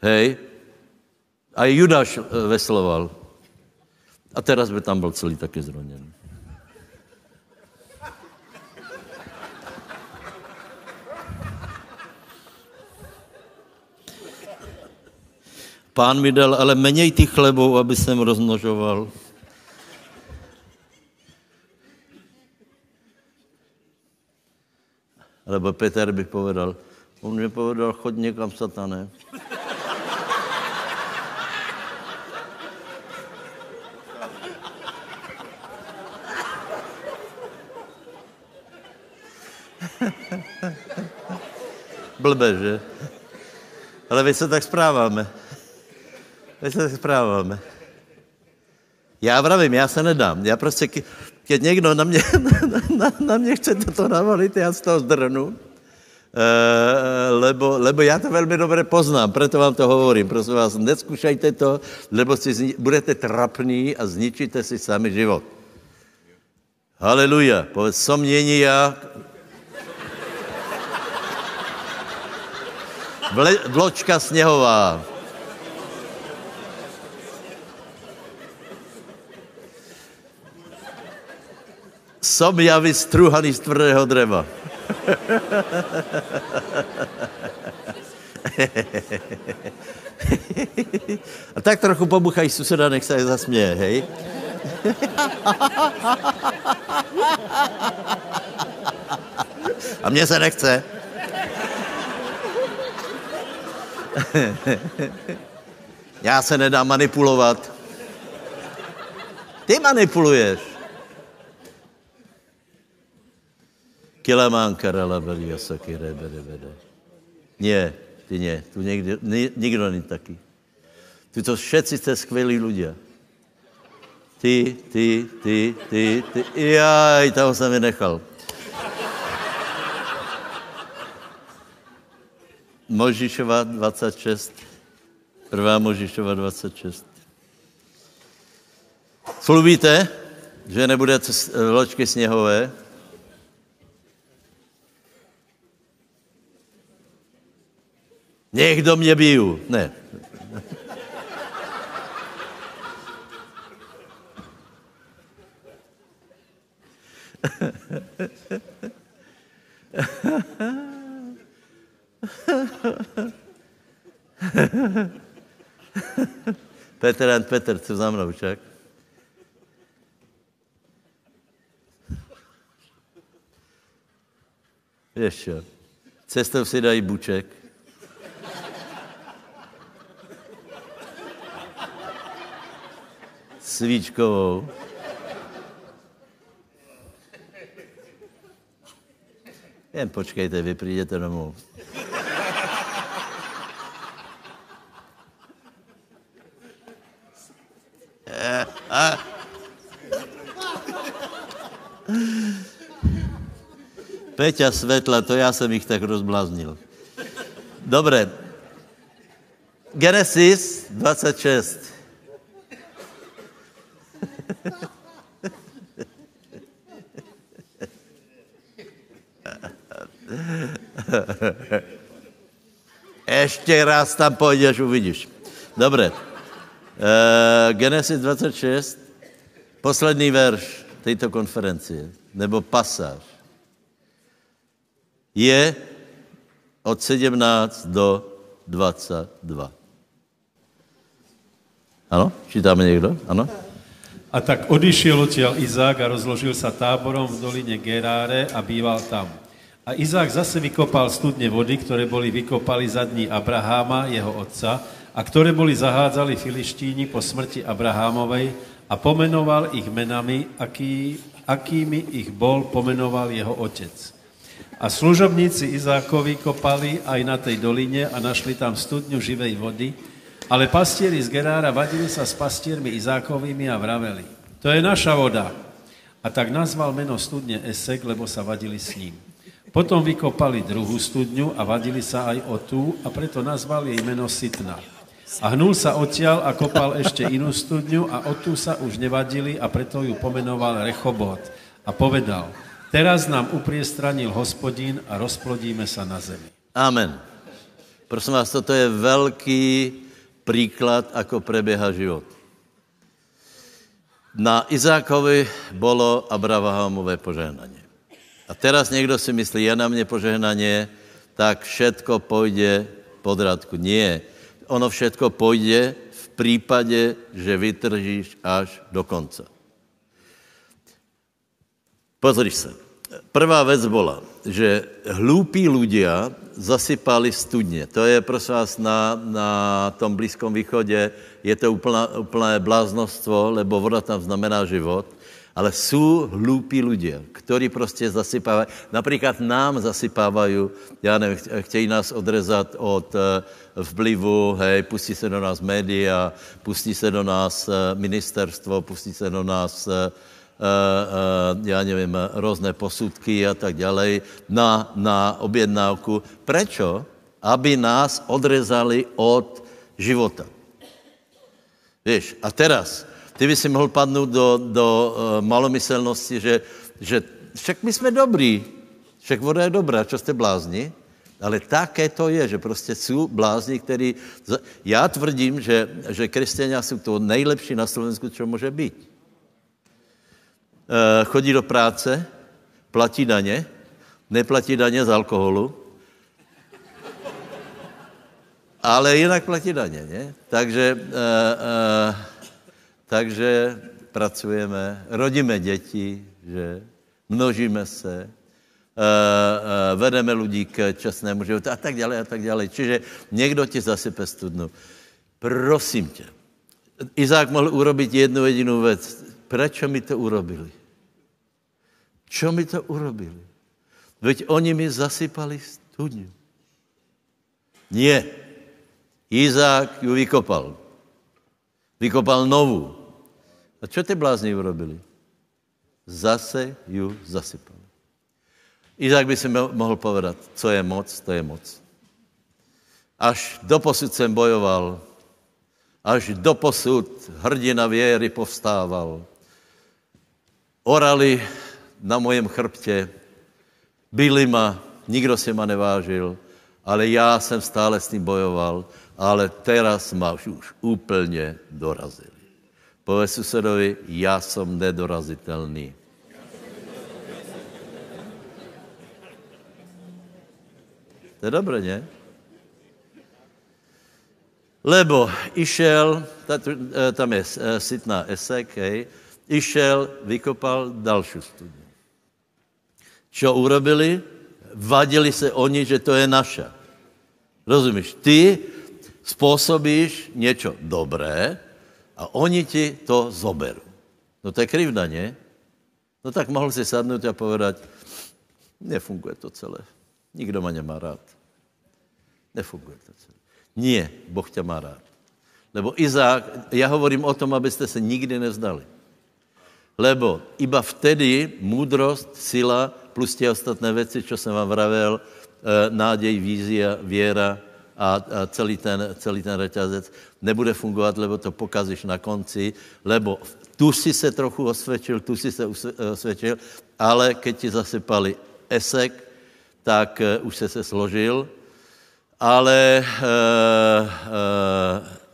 hej, a Judáš vesloval. A teraz by tam byl celý taky zroněný. Pán mi dal, ale menej tých chlebov, aby jsem rozmnožoval. Lebo Petr by povedal, on mi povedal, choď někam, satane. Blbe, že? Ale my se tak správáme. My se tak správáme. Já vravím, já se nedám. Já prostě, keď někdo na mě, na, na, na mě chce toto navolit, já z toho zdrnu, e, lebo, lebo já to velmi dobře poznám, proto vám to hovorím. Prosím vás, nezkušajte to, lebo si zni, budete trapní a zničíte si sami život. Haleluja. Povedz, som není já. Vle, vločka sněhová. Som ja vystruhaný z tvrdého dreva. A tak trochu pobuchají suseda, nech se zasměje, hej? A mně se nechce. Já se nedám manipulovat. Ty manipuluješ. Kilamánka, ralabeli, jasaky, rebede, bede. Nie, ty nie, tu nikdy, ni, nikdo není taký. Tu to všetci ste skvělí ľudia. Ty, ty, ty, ty, ty, jaj, toho jsem vynechal. Možišova dvacet šest, prvá Možišova dvacet šest. Slubíte, že nebude vločky sněhové? Někdo mě biju. Ne. Petr and Petr, co za mnou, čak? Ještě. Cestou si dají buček. Svíčkovou. Jen počkejte, vy prídete domů. Peťa Svetla, to já jsem jich tak rozbláznil. Dobré. Genesis dvacet šest. Ještě raz tam půjdeš, uvidíš. Dobré. Uh, Genesis dvacet šest, posledný verš této konferencie, nebo pasáž, je od sedemnáct do dvadsaťdva. Ano? Čítáme někdo? Ano? A tak odišiel odtiaľ Izák a rozložil sa táborom v doline Geráre a býval tam. A Izák zase vykopal studne vody, ktoré boli vykopali za dní Abraháma, jeho otca, a ktoré boli zahádzali Filištíni po smrti Abrahámovej, a pomenoval ich menami, aký, akými ich bol pomenoval jeho otec. A služobníci Izákovi kopali aj na tej doline a našli tam studňu živej vody, ale pastieri z Gerára vadili sa s pastiermi Izákovými a vraveli: to je naša voda. A tak nazval meno studne Esek, lebo sa vadili s ním. Potom vykopali druhú studňu a vadili sa aj o tú, a preto nazvali jej meno Sitna. A hnul sa odtiaľ a kopal ešte inú studňu a o tú sa už nevadili, a preto ju pomenoval Rechobot. A povedal: teraz nám upriestranil Hospodín a rozplodíme sa na zemi. Amen. Prosím vás, toto je veľký príklad, ako prebieha život. Na Izákovi bolo Abrahamové požehnanie. A teraz niekto si myslí, ja na mne požehnanie, tak všetko pôjde pod radku. Nie. Ono všetko pôjde v prípade, že vytržíš až do konca. Pozri sa. Prvá vec bola, že hlúpí ľudia zasypali studne. To je, prosím vás, na, na tom Blízkom východe, je to úplná, úplné bláznostvo, lebo voda tam znamená život. Ale sú hlúpí ľudia, ktorí proste zasypávajú. Napríklad nám zasypávajú, ja neviem, chtějí nás odrezať od vplyvu, hej, pustí se do nás média, pustí se do nás ministerstvo, pustí se do nás, uh, uh, ja neviem, rôzne posudky a tak ďalej na, na objednávku. Prečo? Aby nás odrezali od života. Vieš, a teraz... Ty by si mohl padnout do, do uh, malomyselnosti, že, že však my jsme dobrý, však voda je dobrá, čo jste blázni, ale také to je, že prostě jsou blázni, který... Já tvrdím, že, že křesťania jsou to nejlepší na Slovensku, čo může být. Uh, chodí do práce, platí daně, neplatí daně z alkoholu, ale jinak platí daně, ne? Takže... Uh, uh, Takže pracujeme, rodíme děti, že? Množíme se, vedeme ľudí k čestnému životu a tak ďalej a tak ďalej. Čiže někdo ti zasype studnu. Prosím tě, Izák mohl urobit jednu jedinou věc. Prečo mi to urobili? Čo mi to urobili? Veď oni mi zasypali studňu. Nie. Izák ju vykopal. Vykopal novú. A čo tie blázni urobili? Zase ju zasypali. Izák by si mohol povedať, co je moc, to je moc. Až doposud sem bojoval, až doposud hrdina viery povstával. Orali na mojem chrbte, byli ma, nikdo si ma nevážil, ale já jsem stále s tím bojoval. Ale teraz ma už úplne dorazili. Povedz susedovi: ja som nedorazitelný. To je dobré, nie? Lebo išiel, tam je Sitná Esek, hej, išiel, vykopal dalšiu studňu. Čo urobili? Vadili se oni, že to je naša. Rozumíš? Ty spôsobíš niečo dobré, a oni ti to zoberú. No to je krivda, nie? No tak mohol si sadnúť a povedať, nefunguje to celé. Nikto ma nemá rád. Nefunguje to celé. Nie, Boh ťa má rád. Lebo Izák, ja hovorím o tom, aby ste sa nikdy nevzdali. Lebo iba vtedy múdrosť, sila, plus tie ostatné veci, čo som vám vravel, nádej, vízia, viera a celý ten, celý ten reťazec, nebude fungovat, lebo to pokazíš na konci, lebo tu si se trochu osvědčil, tu si se osvědčil, ale keď ti zasypali esek, tak už se se složil, ale... E, e,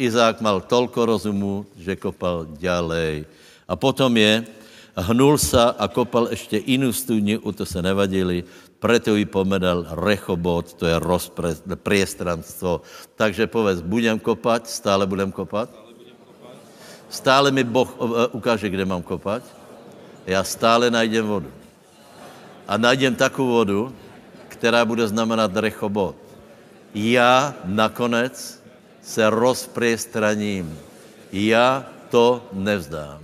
Izák mal toľko rozumu, že kopal ďalej. A potom je, hnul sa a kopal ešte inú studňu, o to sa nevadili, preto ju pomenal Rechobot, to je rozpriestranstvo. Takže povedz, budem kopať, stále budem kopať? Stále mi Boh ukáže, kde mám kopať? Ja stále najdem vodu. A najdem takú vodu, ktorá bude znamenať Rechobot. Ja nakonec se rozpriestraním. Já to nevzdám.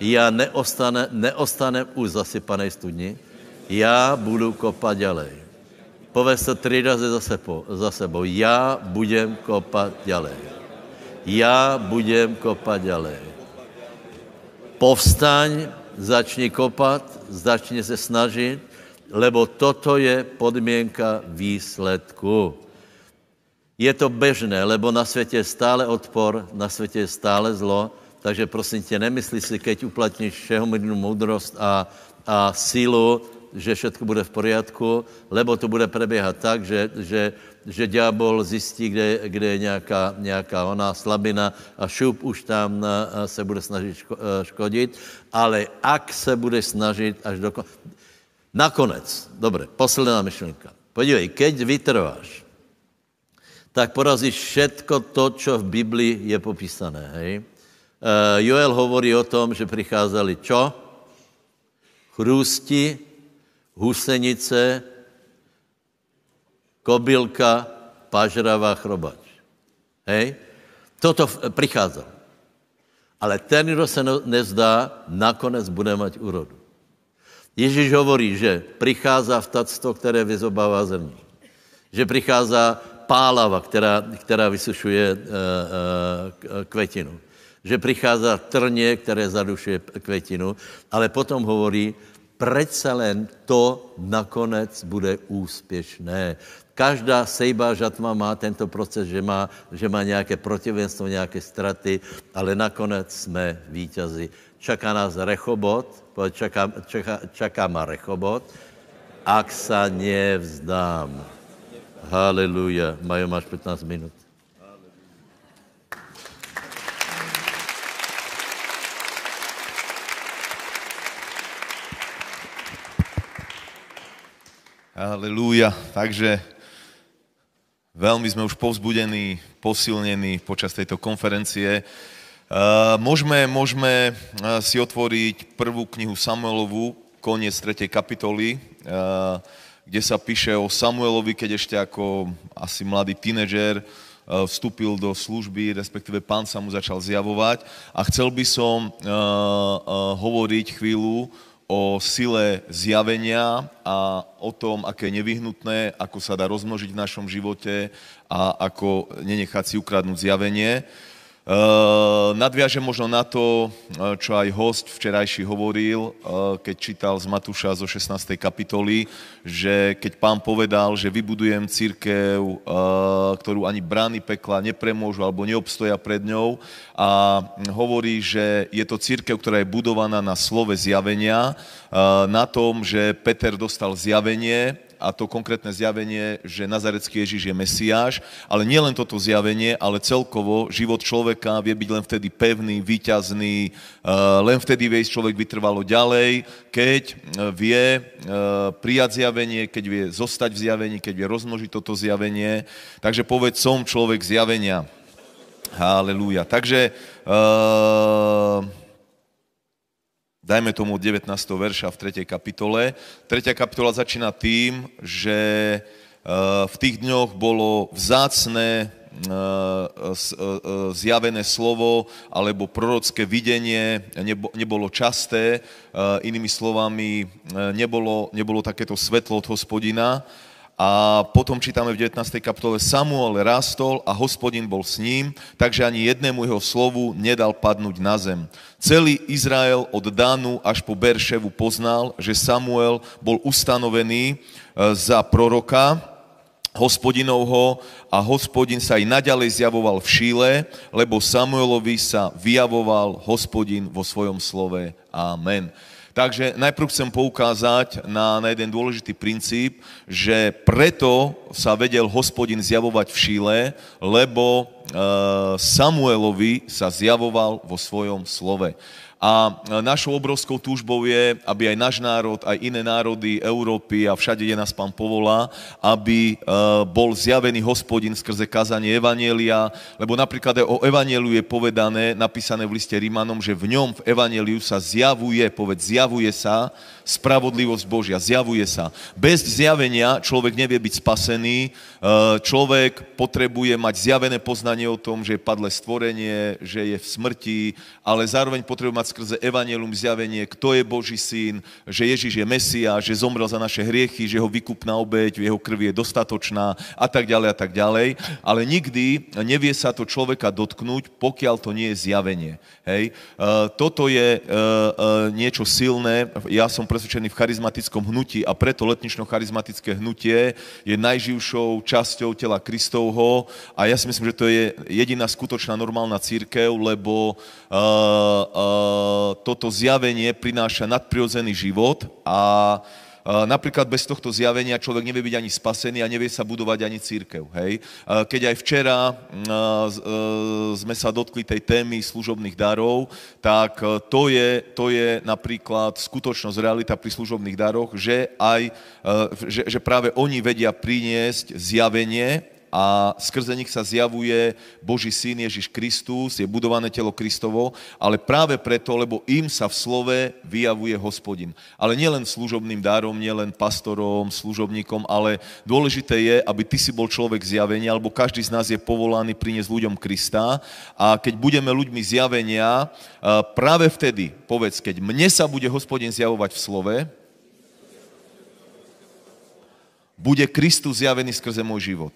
Já neostane, neostanem u zasypanej studni. Já budu kopat ďalej. Povedz to tri razy za sebou. Já budem kopat ďalej. Já budem kopat ďalej. Povstaň, začni kopat, začni se snažit, lebo toto je podmínka výsledku. Je to bežné, lebo na světě je stále odpor, na světě je stále zlo, takže prosím tě, nemyslí si, keď uplatníš všeomilnou moudrost a, a sílu, že všetko bude v poriadku, lebo to bude preběhat tak, že, že, že ďábel zjistí, kde, kde je nějaká, nějaká ona slabina a šup už tam se bude snažit ško, škodit, ale ak se bude snažit až do konce. Nakonec, dobre, posledná myšlenka. Podívej, keď vytrváš, tak porazíš všetko to, čo v Biblii je popísané. Hej? Joel hovorí o tom, že pricházali čo? Chrústi, husenice, kobylka, pažravá, chrobač. Hej? Toto prichádzalo. Ale ten, kto sa nevzdá, nakonec bude mať úrodu. Ježíš hovorí, že prichádza vtáctvo, ktoré vyzobáva zrní. Že prichádza pálava, která, která vysušuje uh, uh, květinu. Že přichází trně, které zadušuje květinu, ale potom hovorí, predsa len to nakonec bude úspěšné. Každá sejba žatva má tento proces, že má, že má nějaké protivenstvo, nějaké straty, ale nakonec jsme vítězi. Čaká nás Rechobot, čaká, čaká, čaká má Rechobot, ak sa nevzdám. Haleluja. Majo, máš pätnásť minút. Haleluja. Takže veľmi sme už povzbudení, posilnení počas tejto konferencie. Môžeme, môžeme si otvoriť prvú knihu Samuelovú, koniec tretej kapitoly, kde sa píše o Samuelovi, keď ešte ako asi mladý tínedžer vstúpil do služby, respektíve pán sa mu začal zjavovať. A chcel by som hovoriť chvíľu o sile zjavenia a o tom, aké je nevyhnutné, ako sa dá rozmnožiť v našom živote a ako nenechať si ukradnúť zjavenie. Nadviažem možno na to, čo aj host včerajší hovoril, keď čítal z Matúša zo šestnástej kapitoly, že keď pán povedal, že vybudujem cirkev, ktorú ani brány pekla nepremôžu alebo neobstoja pred ňou, a hovorí, že je to cirkev, ktorá je budovaná na slove zjavenia, na tom, že Peter dostal zjavenie, a to konkrétne zjavenie, že nazarecký Ježiš je Mesiáš, ale nielen toto zjavenie, ale celkovo život človeka vie byť len vtedy pevný, víťazný, len vtedy vie ísť človek vytrvalo ďalej, keď vie prijať zjavenie, keď vie zostať v zjavení, keď vie rozmnožiť toto zjavenie. Takže povedz, som človek zjavenia. Halelúja. Takže Uh... dajme tomu od devätnásteho verša v tretej kapitole. tretia kapitola začína tým, že v tých dňoch bolo vzácne zjavené slovo alebo prorocké videnie nebolo časté, inými slovami nebolo, nebolo takéto svetlo od Hospodina. A potom čítame v devätnástej kapitole: Samuel rástol a Hospodin bol s ním, takže ani jednému jeho slovu nedal padnúť na zem. Celý Izrael od Dánu až po Berševu poznal, že Samuel bol ustanovený za proroka Hospodinovho, a Hospodin sa aj naďalej zjavoval v Šíle, lebo Samuelovi sa vyjavoval Hospodin vo svojom slove. Amen. Takže najprv chcem poukázať na, na jeden dôležitý princíp, že preto sa vedel Hospodin zjavovať v Šíle, lebo e, Samuelovi sa zjavoval vo svojom slove. A našou obrovskou túžbou je, aby aj náš národ, aj iné národy Európy a všade, kde nás Pán povolá, aby bol zjavený Hospodin skrze kázanie evanjelia, lebo napríklad o evanjeliu je povedané, napísané v liste Rimanom, že v ňom, v evanjeliu sa zjavuje, povedz, zjavuje sa spravodlivosť Božia, zjavuje sa. Bez zjavenia človek nevie byť spasený, človek potrebuje mať zjavené poznanie o tom, že je padlé stvorenie, že je v smrti, ale zároveň potrebuje mať skrze evanjelium zjavenie, kto je Boží syn, že Ježiš je Mesiáš, že zomrel za naše hriechy, že jeho výkupná obeť, jeho krv je dostatočná a tak ďalej a tak ďalej. Ale nikdy nevie sa to človeka dotknúť, pokiaľ to nie je zjavenie. Hej? Toto je niečo silné. Ja som presvedčený v charizmatickom hnutí a preto letnično-charizmatické hnutie je najživšou časťou tela Kristovho a ja si myslím, že to je jediná skutočná normálna cirkev, lebo toto zjavenie prináša nadprirodzený život a napríklad bez tohto zjavenia človek nevie byť ani spasený a nevie sa budovať ani cirkev. Hej? Keď aj včera sme sa dotkli tej témy služobných darov, tak to je, to je napríklad skutočnosť, realita pri služobných daroch, že, aj, že, že práve oni vedia priniesť zjavenie a skrze nich sa zjavuje Boží syn Ježiš Kristus, je budované telo Kristovo, ale práve preto, lebo im sa v slove vyjavuje Hospodin. Ale nielen služobným darom, nielen pastorom, služobníkom, ale dôležité je, aby ty si bol človek zjavenia, alebo každý z nás je povolaný priniesť ľuďom Krista, a keď budeme ľuďmi zjavenia, práve vtedy, povedz, keď mne sa bude Hospodin zjavovať v slove, bude Kristus zjavený skrze môj život.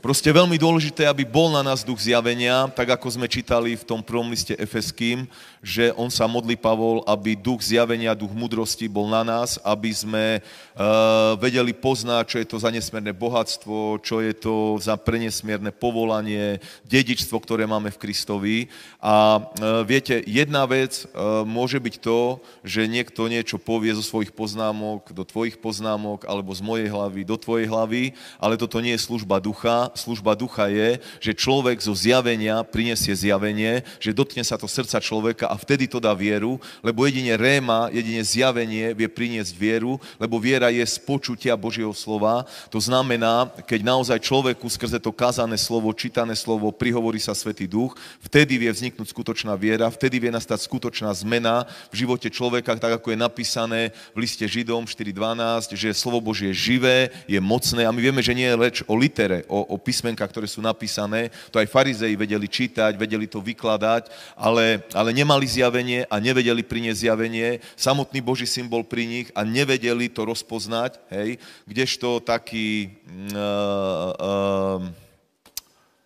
Proste veľmi dôležité, aby bol na nás duch zjavenia, tak ako sme čítali v tom prvom liste Efeským, že on sa modlí, Pavol, aby duch zjavenia, duch múdrosti bol na nás, aby sme uh, vedeli poznať, čo je to za nesmierne bohatstvo, čo je to za prenesmierne povolanie, dedičstvo, ktoré máme v Kristovi. A uh, viete, jedna vec uh, môže byť to, že niekto niečo povie zo svojich poznámok do tvojich poznámok, alebo z mojej hlavy do tvojej hlavy, ale toto nie je služba ducha. Služba ducha je, že človek zo zjavenia prinesie zjavenie, že dotkne sa to srdca človeka a vtedy to dá vieru, lebo jedine réma, jedine zjavenie vie priniesť vieru, lebo viera je z počutia Božieho slova. To znamená, keď naozaj človeku skrze to kázané slovo, čítané slovo, prihovorí sa Svätý Duch, vtedy vie vzniknúť skutočná viera, vtedy vie nastať skutočná zmena v živote človeka, tak ako je napísané v liste Židom štyri dvanásť, že slovo Božie je živé, je mocné, a my vieme, že nie je reč o litere, o o písmenkách, ktoré sú napísané. To aj farizei vedeli čítať, vedeli to vykladať, ale, ale nemali zjavenie a nevedeli priniesť zjavenie. Samotný Boží syn bol pri nich a nevedeli to rozpoznať, hej, kdežto taký, uh, uh,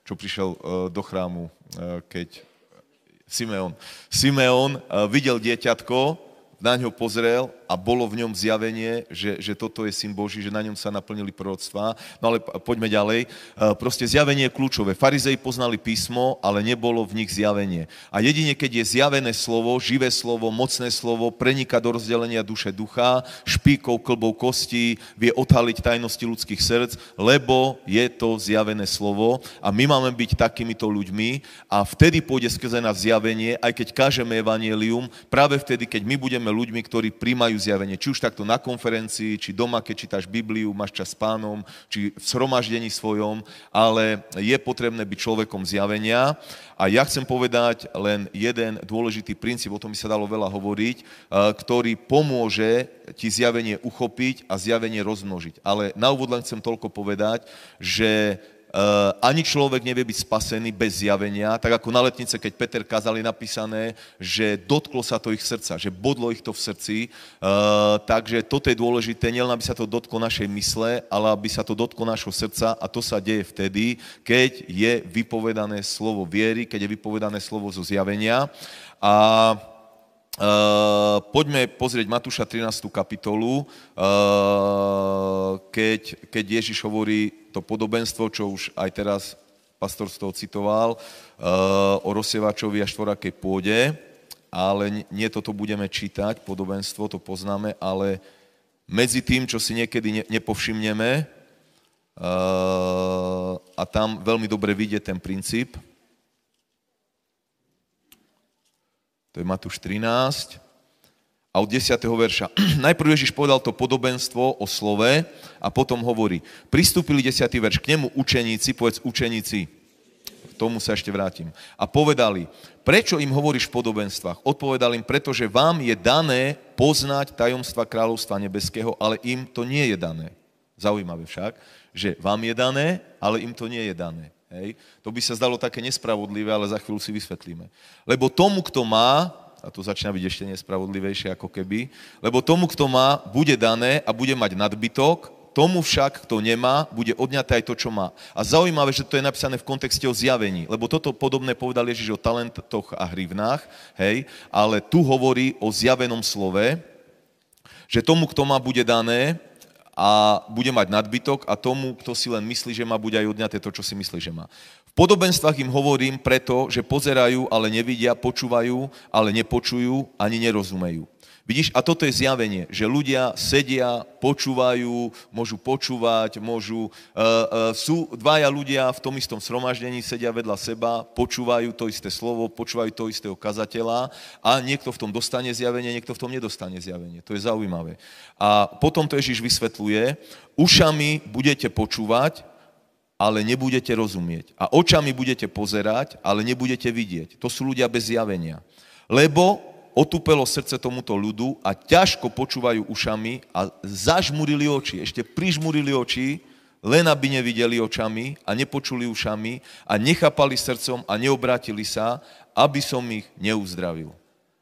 čo prišiel uh, do chrámu, uh, keď Simeon. Simeon uh, videl dieťatko, na ňo pozrel a bolo v ňom zjavenie, že, že toto je Syn Boží, že na ňom sa naplnili proroctvá. No ale poďme ďalej. Proste zjavenie je kľúčové. Farizei poznali písmo, ale nebolo v nich zjavenie. A jedine, keď je zjavené slovo, živé slovo, mocné slovo, preniká do rozdelenia duše ducha, špíkov, klbov, kostí, vie odhaliť tajnosti ľudských srdc, lebo je to zjavené slovo a my máme byť takýmito ľuďmi a vtedy pôjde skrze nás zjavenie, aj keď kážeme evanjelium, práve vtedy, keď my budeme ľuďmi, ktorí príjmajú zjavenie. Či už takto na konferencii, či doma, keď čítaš Bibliu, máš čas s Pánom, či v zhromaždení svojom, ale je potrebné byť človekom zjavenia. A ja chcem povedať len jeden dôležitý princíp, o tom by sa dalo veľa hovoriť, ktorý pomôže ti zjavenie uchopiť a zjavenie rozmnožiť. Ale na úvod len chcem toľko povedať, že ani človek nevie byť spasený bez zjavenia, tak ako na letnice, keď Peter kázal, je napísané, že dotklo sa to ich srdca, že bodlo ich to v srdci, uh, takže toto je dôležité, nielen aby sa to dotklo našej mysle, ale aby sa to dotklo našho srdca a to sa deje vtedy, keď je vypovedané slovo viery, keď je vypovedané slovo zo zjavenia a Uh, poďme pozrieť Matúša trinástu kapitolu, uh, keď, keď Ježiš hovorí to podobenstvo, čo už aj teraz pastor z toho citoval, uh, o rozsievačovi a štvorakej pôde, ale nie toto budeme čítať, podobenstvo, to poznáme, ale medzi tým, čo si niekedy ne, nepovšimneme, uh, a tam veľmi dobre vidie ten princíp, to je Matúš trinásť, a od desiateho verša. Najprv Ježiš povedal to podobenstvo o slove a potom hovorí, pristúpili desiaty verš, k nemu učeníci, povedz učeníci, k tomu sa ešte vrátim, a povedali, prečo im hovoríš v podobenstvách? Odpovedal im, pretože vám je dané poznať tajomstva kráľovstva nebeského, ale im to nie je dané. Zaujímavé však, že vám je dané, ale im to nie je dané. Hej. To by sa zdalo také nespravodlivé, ale za chvíľu si vysvetlíme. Lebo tomu, kto má, a to začína byť ešte nespravodlivejšie ako keby, lebo tomu, kto má, bude dané a bude mať nadbytok, tomu však, kto nemá, bude odňaté aj to, čo má. A zaujímavé, že to je napísané v kontexte o zjavení, lebo toto podobné povedal Ježiš o talentoch a hrivnách, hej, ale tu hovorí o zjavenom slove, že tomu, kto má, bude dané, a bude mať nadbytok a tomu, kto si len myslí, že má, bude aj odňaté to, čo si myslí, že má. V podobenstvách im hovorím preto, že pozerajú, ale nevidia, počúvajú, ale nepočujú, ani nerozumejú. Vidíš, a toto je zjavenie, že ľudia sedia, počúvajú, môžu počúvať, môžu, e, e, sú dvaja ľudia v tom istom shromaždení, sedia vedľa seba, počúvajú to isté slovo, počúvajú to istého kazateľa a niekto v tom dostane zjavenie, niekto v tom nedostane zjavenie. To je zaujímavé. A potom to Ježiš vysvetľuje, ušami budete počúvať, ale nebudete rozumieť. A očami budete pozerať, ale nebudete vidieť. To sú ľudia bez zjavenia. Lebo otúpelo srdce tomuto ľudu a ťažko počúvajú ušami a zažmurili oči, ešte prižmurili oči, len aby nevideli očami a nepočuli ušami a nechápali srdcom a neobrátili sa, aby som ich neuzdravil.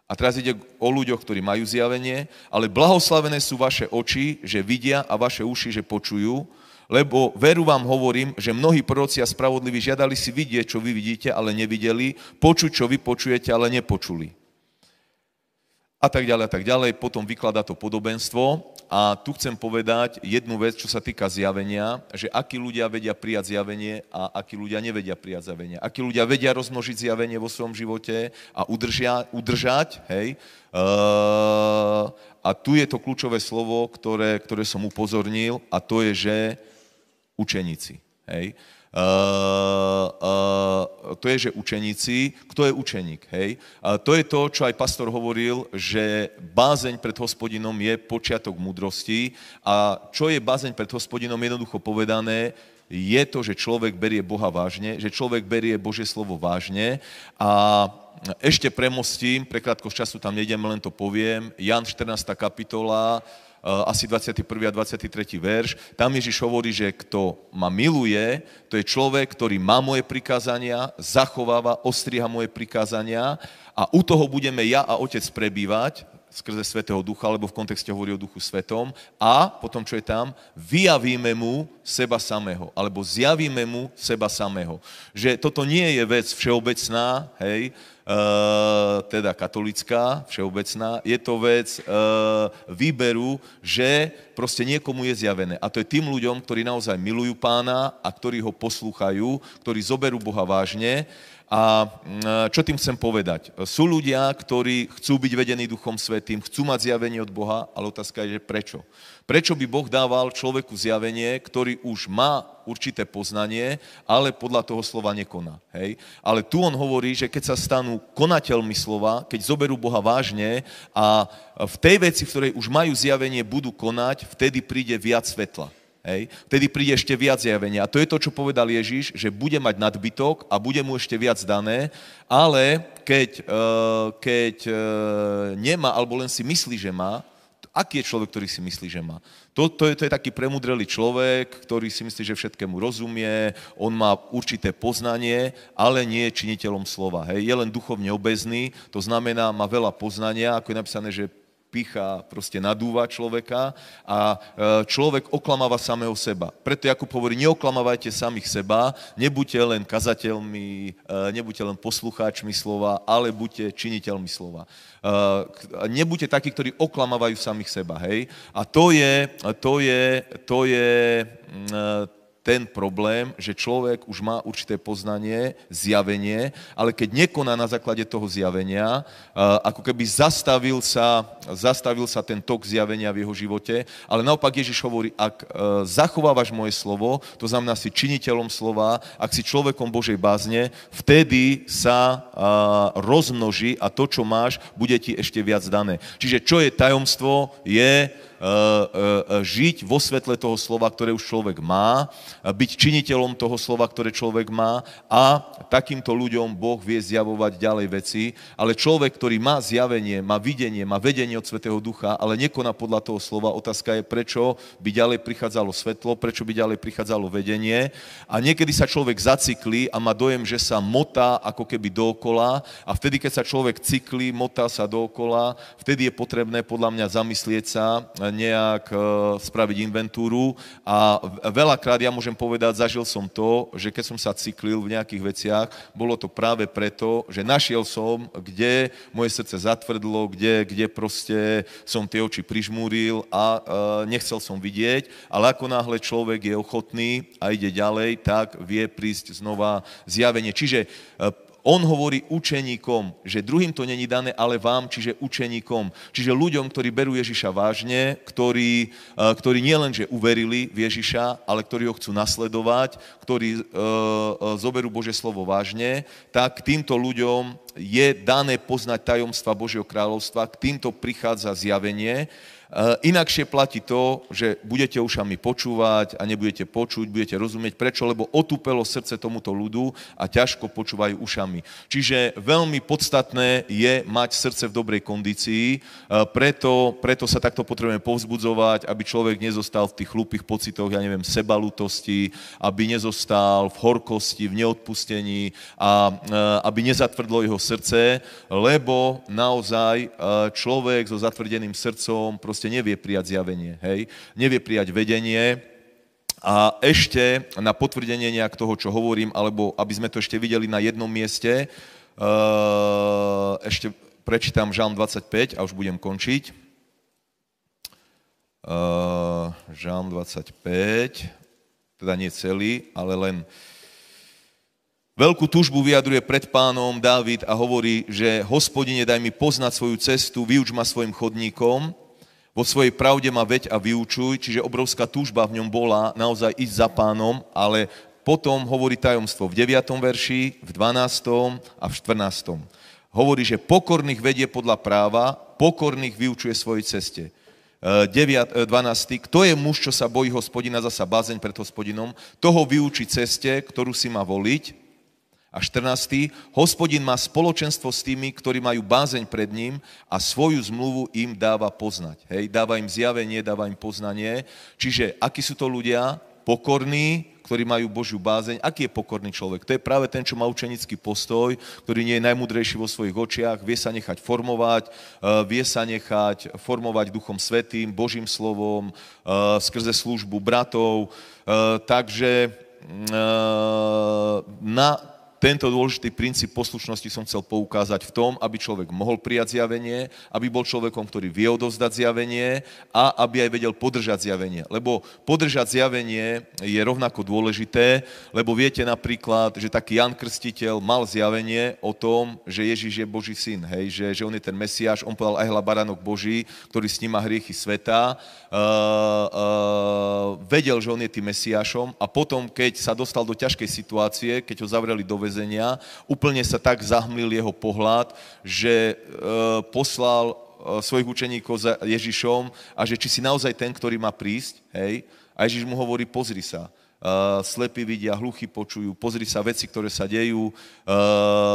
A teraz ide o ľuďoch, ktorí majú zjavenie, ale blahoslavené sú vaše oči, že vidia a vaše uši, že počujú, lebo veru vám hovorím, že mnohí proroci a spravodliví žiadali si vidieť, čo vy vidíte, ale nevideli, počuť, čo vy počujete, ale nepočuli. A tak ďalej, a tak ďalej, potom vykladá to podobenstvo a tu chcem povedať jednu vec, čo sa týka zjavenia, že akí ľudia vedia prijať zjavenie a akí ľudia nevedia prijať zjavenie. Akí ľudia vedia rozmnožiť zjavenie vo svojom živote a udržia, udržať, hej. Uh, a tu je to kľúčové slovo, ktoré, ktoré som upozornil a to je, že učeníci, hej. Uh, uh, to je, že učeníci, kto je učeník, hej? Uh, to je to, čo aj pastor hovoril, že bázeň pred Hospodinom je počiatok múdrosti a čo je bázeň pred Hospodinom, jednoducho povedané, je to, že človek berie Boha vážne, že človek berie Božie slovo vážne a ešte premostím, pre krátkosť času tam nejdem, len to poviem, Jan štrnásta kapitola, asi dvadsiaty prvý a dvadsiaty tretí verš, tam Ježiš hovorí, že kto ma miluje, to je človek, ktorý má moje prikázania, zachováva, ostriha moje prikázania a u toho budeme ja a Otec prebývať skrze Svätého Ducha, lebo v kontexte hovorí o Duchu Svätom a potom, čo je tam, vyjavíme mu seba samého, alebo zjavíme mu seba samého. Že toto nie je vec všeobecná, hej, Uh, teda katolická, všeobecná, je to vec uh, výberu, že proste niekomu je zjavené. A to je tým ľuďom, ktorí naozaj milujú Pána a ktorí ho poslúchajú, ktorí zoberú Boha vážne. A čo tým chcem povedať? Sú ľudia, ktorí chcú byť vedení Duchom Svätým, chcú mať zjavenie od Boha, ale otázka je, že prečo? Prečo by Boh dával človeku zjavenie, ktorý už má určité poznanie, ale podľa toho slova nekoná, hej? Ale tu on hovorí, že keď sa stanú konateľmi slova, keď zoberú Boha vážne a v tej veci, v ktorej už majú zjavenie, budú konať, vtedy príde viac svetla. Hej. Vtedy príde ešte viac zjavenia. A to je to, čo povedal Ježiš, že bude mať nadbytok a bude mu ešte viac dané, ale keď, keď nemá, alebo len si myslí, že má, Aký je človek, ktorý si myslí, že má? To, to, je, to je taký premudrelý človek, ktorý si myslí, že všetkému rozumie, on má určité poznanie, ale nie je činiteľom slova. Hej? Je len duchovne obezný, to znamená, má veľa poznania, ako je napísané, že pýcha, proste nadúva človeka a človek oklamáva samého seba. Preto Jakub hovorí, neoklamávajte samých seba, nebuďte len kazateľmi, nebuďte len poslucháčmi slova, ale buďte činiteľmi slova. Nebuďte takí, ktorí oklamávajú samých seba, hej? A to je, to je, to je ten problém, že človek už má určité poznanie, zjavenie, ale keď nekoná na základe toho zjavenia, ako keby zastavil sa, zastavil sa ten tok zjavenia v jeho živote, ale naopak Ježiš hovorí, ak zachovávaš moje slovo, to znamená si činiteľom slova, ak si človekom Božej bázne, vtedy sa rozmnoží a to, čo máš, bude ti ešte viac dané. Čiže čo je tajomstvo, je žiť vo svetle toho slova, ktoré už človek má, byť činiteľom toho slova, ktoré človek má a takýmto ľuďom Boh vie zjavovať ďalej veci, ale človek, ktorý má zjavenie, má videnie, má vedenie od Svätého Ducha, ale nekoná podľa toho slova, otázka je, prečo by ďalej prichádzalo svetlo, prečo by ďalej prichádzalo vedenie a niekedy sa človek zacyklí a má dojem, že sa motá ako keby dookola a vtedy, keď sa človek cyklí, motá sa dookola, vtedy je potrebné podľa mňa zamyslieť sa, nejak spraviť inventúru a veľakrát ja môžem povedať, zažil som to, že keď som sa cyklil v nejakých veciach, bolo to práve preto, že našiel som, kde moje srdce zatvrdlo, kde, kde proste som tie oči prižmúril a nechcel som vidieť, ale ako náhle človek je ochotný a ide ďalej, tak vie prísť znova zjavenie. Čiže on hovorí učeníkom, že druhým to není dané, ale vám, čiže učeníkom. Čiže ľuďom, ktorí berú Ježiša vážne, ktorí, ktorí nielenže uverili v Ježiša, ale ktorí ho chcú nasledovať, ktorí e, e, zoberú Božie slovo vážne, tak týmto ľuďom je dané poznať tajomstva Božieho kráľovstva, k týmto prichádza zjavenie. Inakšie platí to, že budete ušami počúvať a nebudete počuť, budete rozumieť prečo, lebo otúpelo srdce tomuto ľudu a ťažko počúvajú ušami. Čiže veľmi podstatné je mať srdce v dobrej kondícii, preto, preto sa takto potrebujeme povzbudzovať, aby človek nezostal v tých hlúpých pocitoch, ja neviem, sebalutosti, aby nezostal v horkosti, v neodpustení a aby nezatvrdlo jeho srdce, lebo naozaj človek so zatvrdeným srdcom proste nevie prijať zjavenie, hej? Nevie prijať vedenie. A ešte na potvrdenie nejak toho, čo hovorím, alebo aby sme to ešte videli na jednom mieste, ešte prečítam Žalm dvadsaťpäť a už budem končiť. Žalm dvadsaťpäť, teda nie celý, ale len... Veľkú túžbu vyjadruje pred Pánom Dávid a hovorí, že Hospodine, daj mi poznať svoju cestu, vyuč ma svojim chodníkom, vo svojej pravde ma veď a vyučuj, čiže obrovská túžba v ňom bola naozaj ísť za Pánom, ale potom hovorí tajomstvo v deviatom verši, v dvanástom a v štrnástom Hovorí, že pokorných vedie podľa práva, pokorných vyučuje svojej ceste. deviaty, dvanásty Kto je muž, čo sa bojí Hospodina, zasa bázeň pred Hospodinom, toho vyučí ceste, ktorú si má voliť. A štrnásty Hospodin má spoločenstvo s tými, ktorí majú bázeň pred ním a svoju zmluvu im dáva poznať. Hej, dáva im zjavenie, dáva im poznanie. Čiže akí sú to ľudia? Pokorní, ktorí majú Božiu bázeň. Aký je pokorný človek? To je práve ten, čo má učenický postoj, ktorý nie je najmudrejší vo svojich očiach, vie sa nechať formovať, vie sa nechať formovať Duchom Svätým, Božím slovom, skrze službu bratov. Takže na... Tento dôležitý princíp poslušnosti som chcel poukázať v tom, aby človek mohol prijať zjavenie, aby bol človekom, ktorý vie odovzdať zjavenie a aby aj vedel podržať zjavenie. Lebo podržať zjavenie je rovnako dôležité, lebo viete napríklad, že taký Ján Krstiteľ mal zjavenie o tom, že Ježiš je Boží syn, hej, že, že on je ten Mesiáš, on povedal, ehla baránok Boží, ktorý sníma hriechy sveta, uh, uh, vedel, že on je tým Mesiášom a potom, keď sa dostal do ťažkej situácie, keď ho zavreli do väzenia, úplne sa tak zahmlil jeho pohľad, že e, poslal e, svojich učeníkov za Ježišom a že či si naozaj ten, ktorý má prísť, hej? A Ježiš mu hovorí, pozri sa, uh, slepí vidia, hluchí počujú, pozri sa veci, ktoré sa dejú, uh,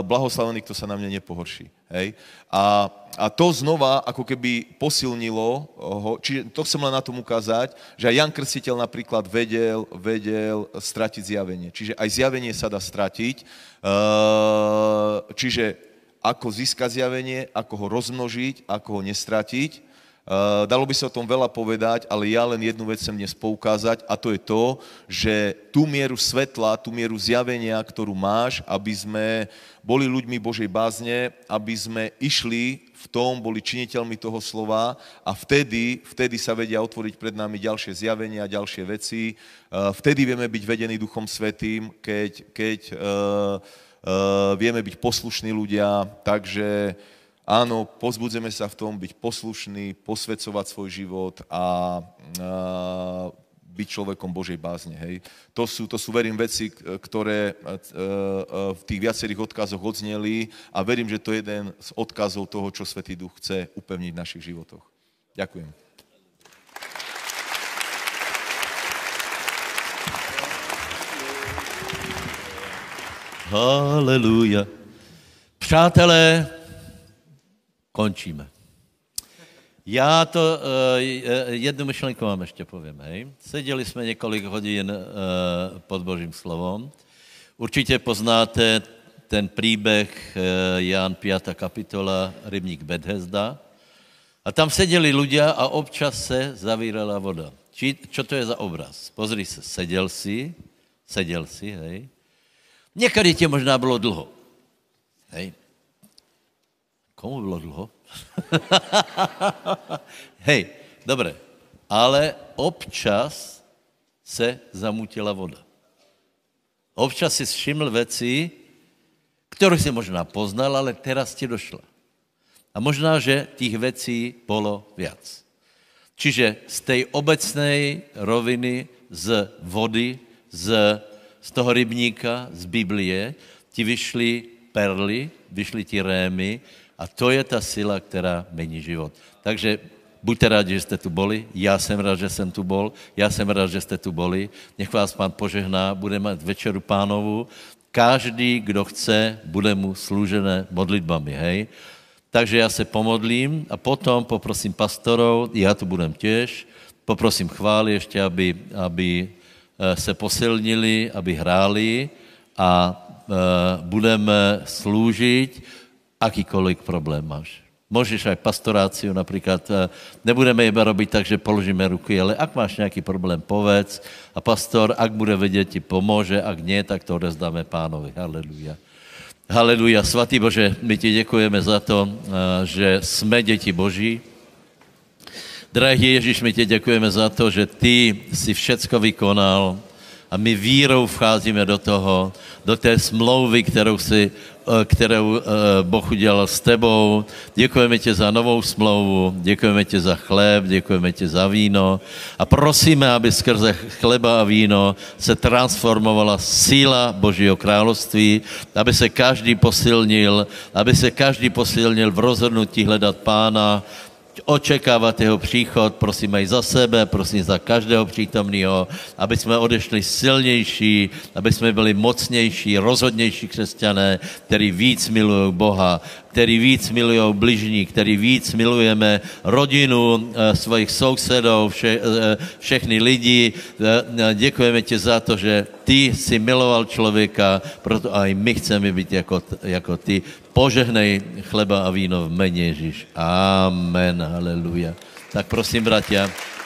blahoslavený, kto sa na mne nepohorší. Hej? A, a to znova ako keby posilnilo ho, čiže to chcem len na tom ukázať, že aj Ján Krstiteľ napríklad vedel, vedel stratiť zjavenie. Čiže aj zjavenie sa dá stratiť. Uh, čiže ako získať zjavenie, ako ho rozmnožiť, ako ho nestratiť. Uh, dalo by sa o tom veľa povedať, ale ja len jednu vec chcem dnes poukázať a to je to, že tú mieru svetla, tú mieru zjavenia, ktorú máš, aby sme boli ľuďmi Božej bázne, aby sme išli v tom, boli činiteľmi toho slova a vtedy, vtedy sa vedia otvoriť pred nami ďalšie zjavenia, ďalšie veci. Uh, vtedy vieme byť vedení Duchom Svätým, keď, keď uh, uh, vieme byť poslušní ľudia, takže... Áno, pozbudzeme sa v tom byť poslušný, posväcovať svoj život a, a byť človekom Božej bázne. Hej. To sú, to sú, verím, veci, ktoré a, a, v tých viacerých odkazoch odzneli a verím, že to je jeden z odkazov toho, čo Svätý Duch chce upevniť v našich životoch. Ďakujem. Halelúja. Přátelé, končíme. Já to jednu myšlenku vám ještě povím, hej. Seděli jsme několik hodin pod Božím slovom. Určitě poznáte ten příběh Jan pátá kapitola, rybník Betesda. A tam seděli ľudia a občas se zavírala voda. Či, čo to je za obraz? Pozri se, seděl si, seděl si, hej. Někdy tě možná bylo dlho, hej. Komu bylo dlho? Hej, dobré. Ale občas se zamutila voda. Občas si všiml věci, kterou si možná poznal, ale teraz ti došla. A možná, že těch věcí bylo viac. Čiže z tej obecnej roviny, z vody, z, z toho rybníka, z Biblie, ti vyšly perly, vyšly ti rémy, a to je ta sila, která mení život. Takže buďte rádi, že jste tu boli. Já jsem rád, že jsem tu bol. Já jsem rád, že jste tu boli. Nech vás Pán požehná. Budeme mít večeru Pánovu. Každý, kdo chce, bude mu služené modlitbami, hej. Takže já se pomodlím a potom poprosím pastorov, já tu budem těž. Poprosím chvály ještě, aby, aby se posilnili, aby hráli a budeme slúžiť. Akýkoľvek problém máš. Môžeš aj pastoráciu napríklad, nebudeme iba robiť tak, že položíme ruky, ale ak máš nejaký problém, povedz a pastor, ak bude vedieť, ti pomôže, ak nie, tak to odezdáme Pánovi. Halelujá. Halelujá. Svatý Bože, my ti ďakujeme za to, že sme deti Boží. Drahý Ježíš, my ti ďakujeme za to, že ty si všetko vykonal a my vírou vcházíme do toho, do té smlouvy, kterou si kterou Boh udělal s tebou. Děkujeme tě za novou smlouvu, děkujeme tě za chléb, děkujeme tě za víno a prosíme, aby skrze chleba a víno se transformovala síla Božího království, aby se každý posilnil, aby se každý posilnil v rozhodnutí hledat Pána, očekávat jeho příchod, prosím aj za sebe, prosím za každého přítomného, aby jsme odešli silnější, aby jsme byli mocnější, rozhodnější křesťané, který víc milují Boha, který víc milují bližní, který víc milujeme rodinu, svojich sousedů, vše, všechny lidi. Děkujeme ti za to, že ty si miloval člověka, proto aj my chceme být jako, jako ty. Požehnej chleba a víno v mene Ježíš. Amen, haleluja. Tak prosím, bratia.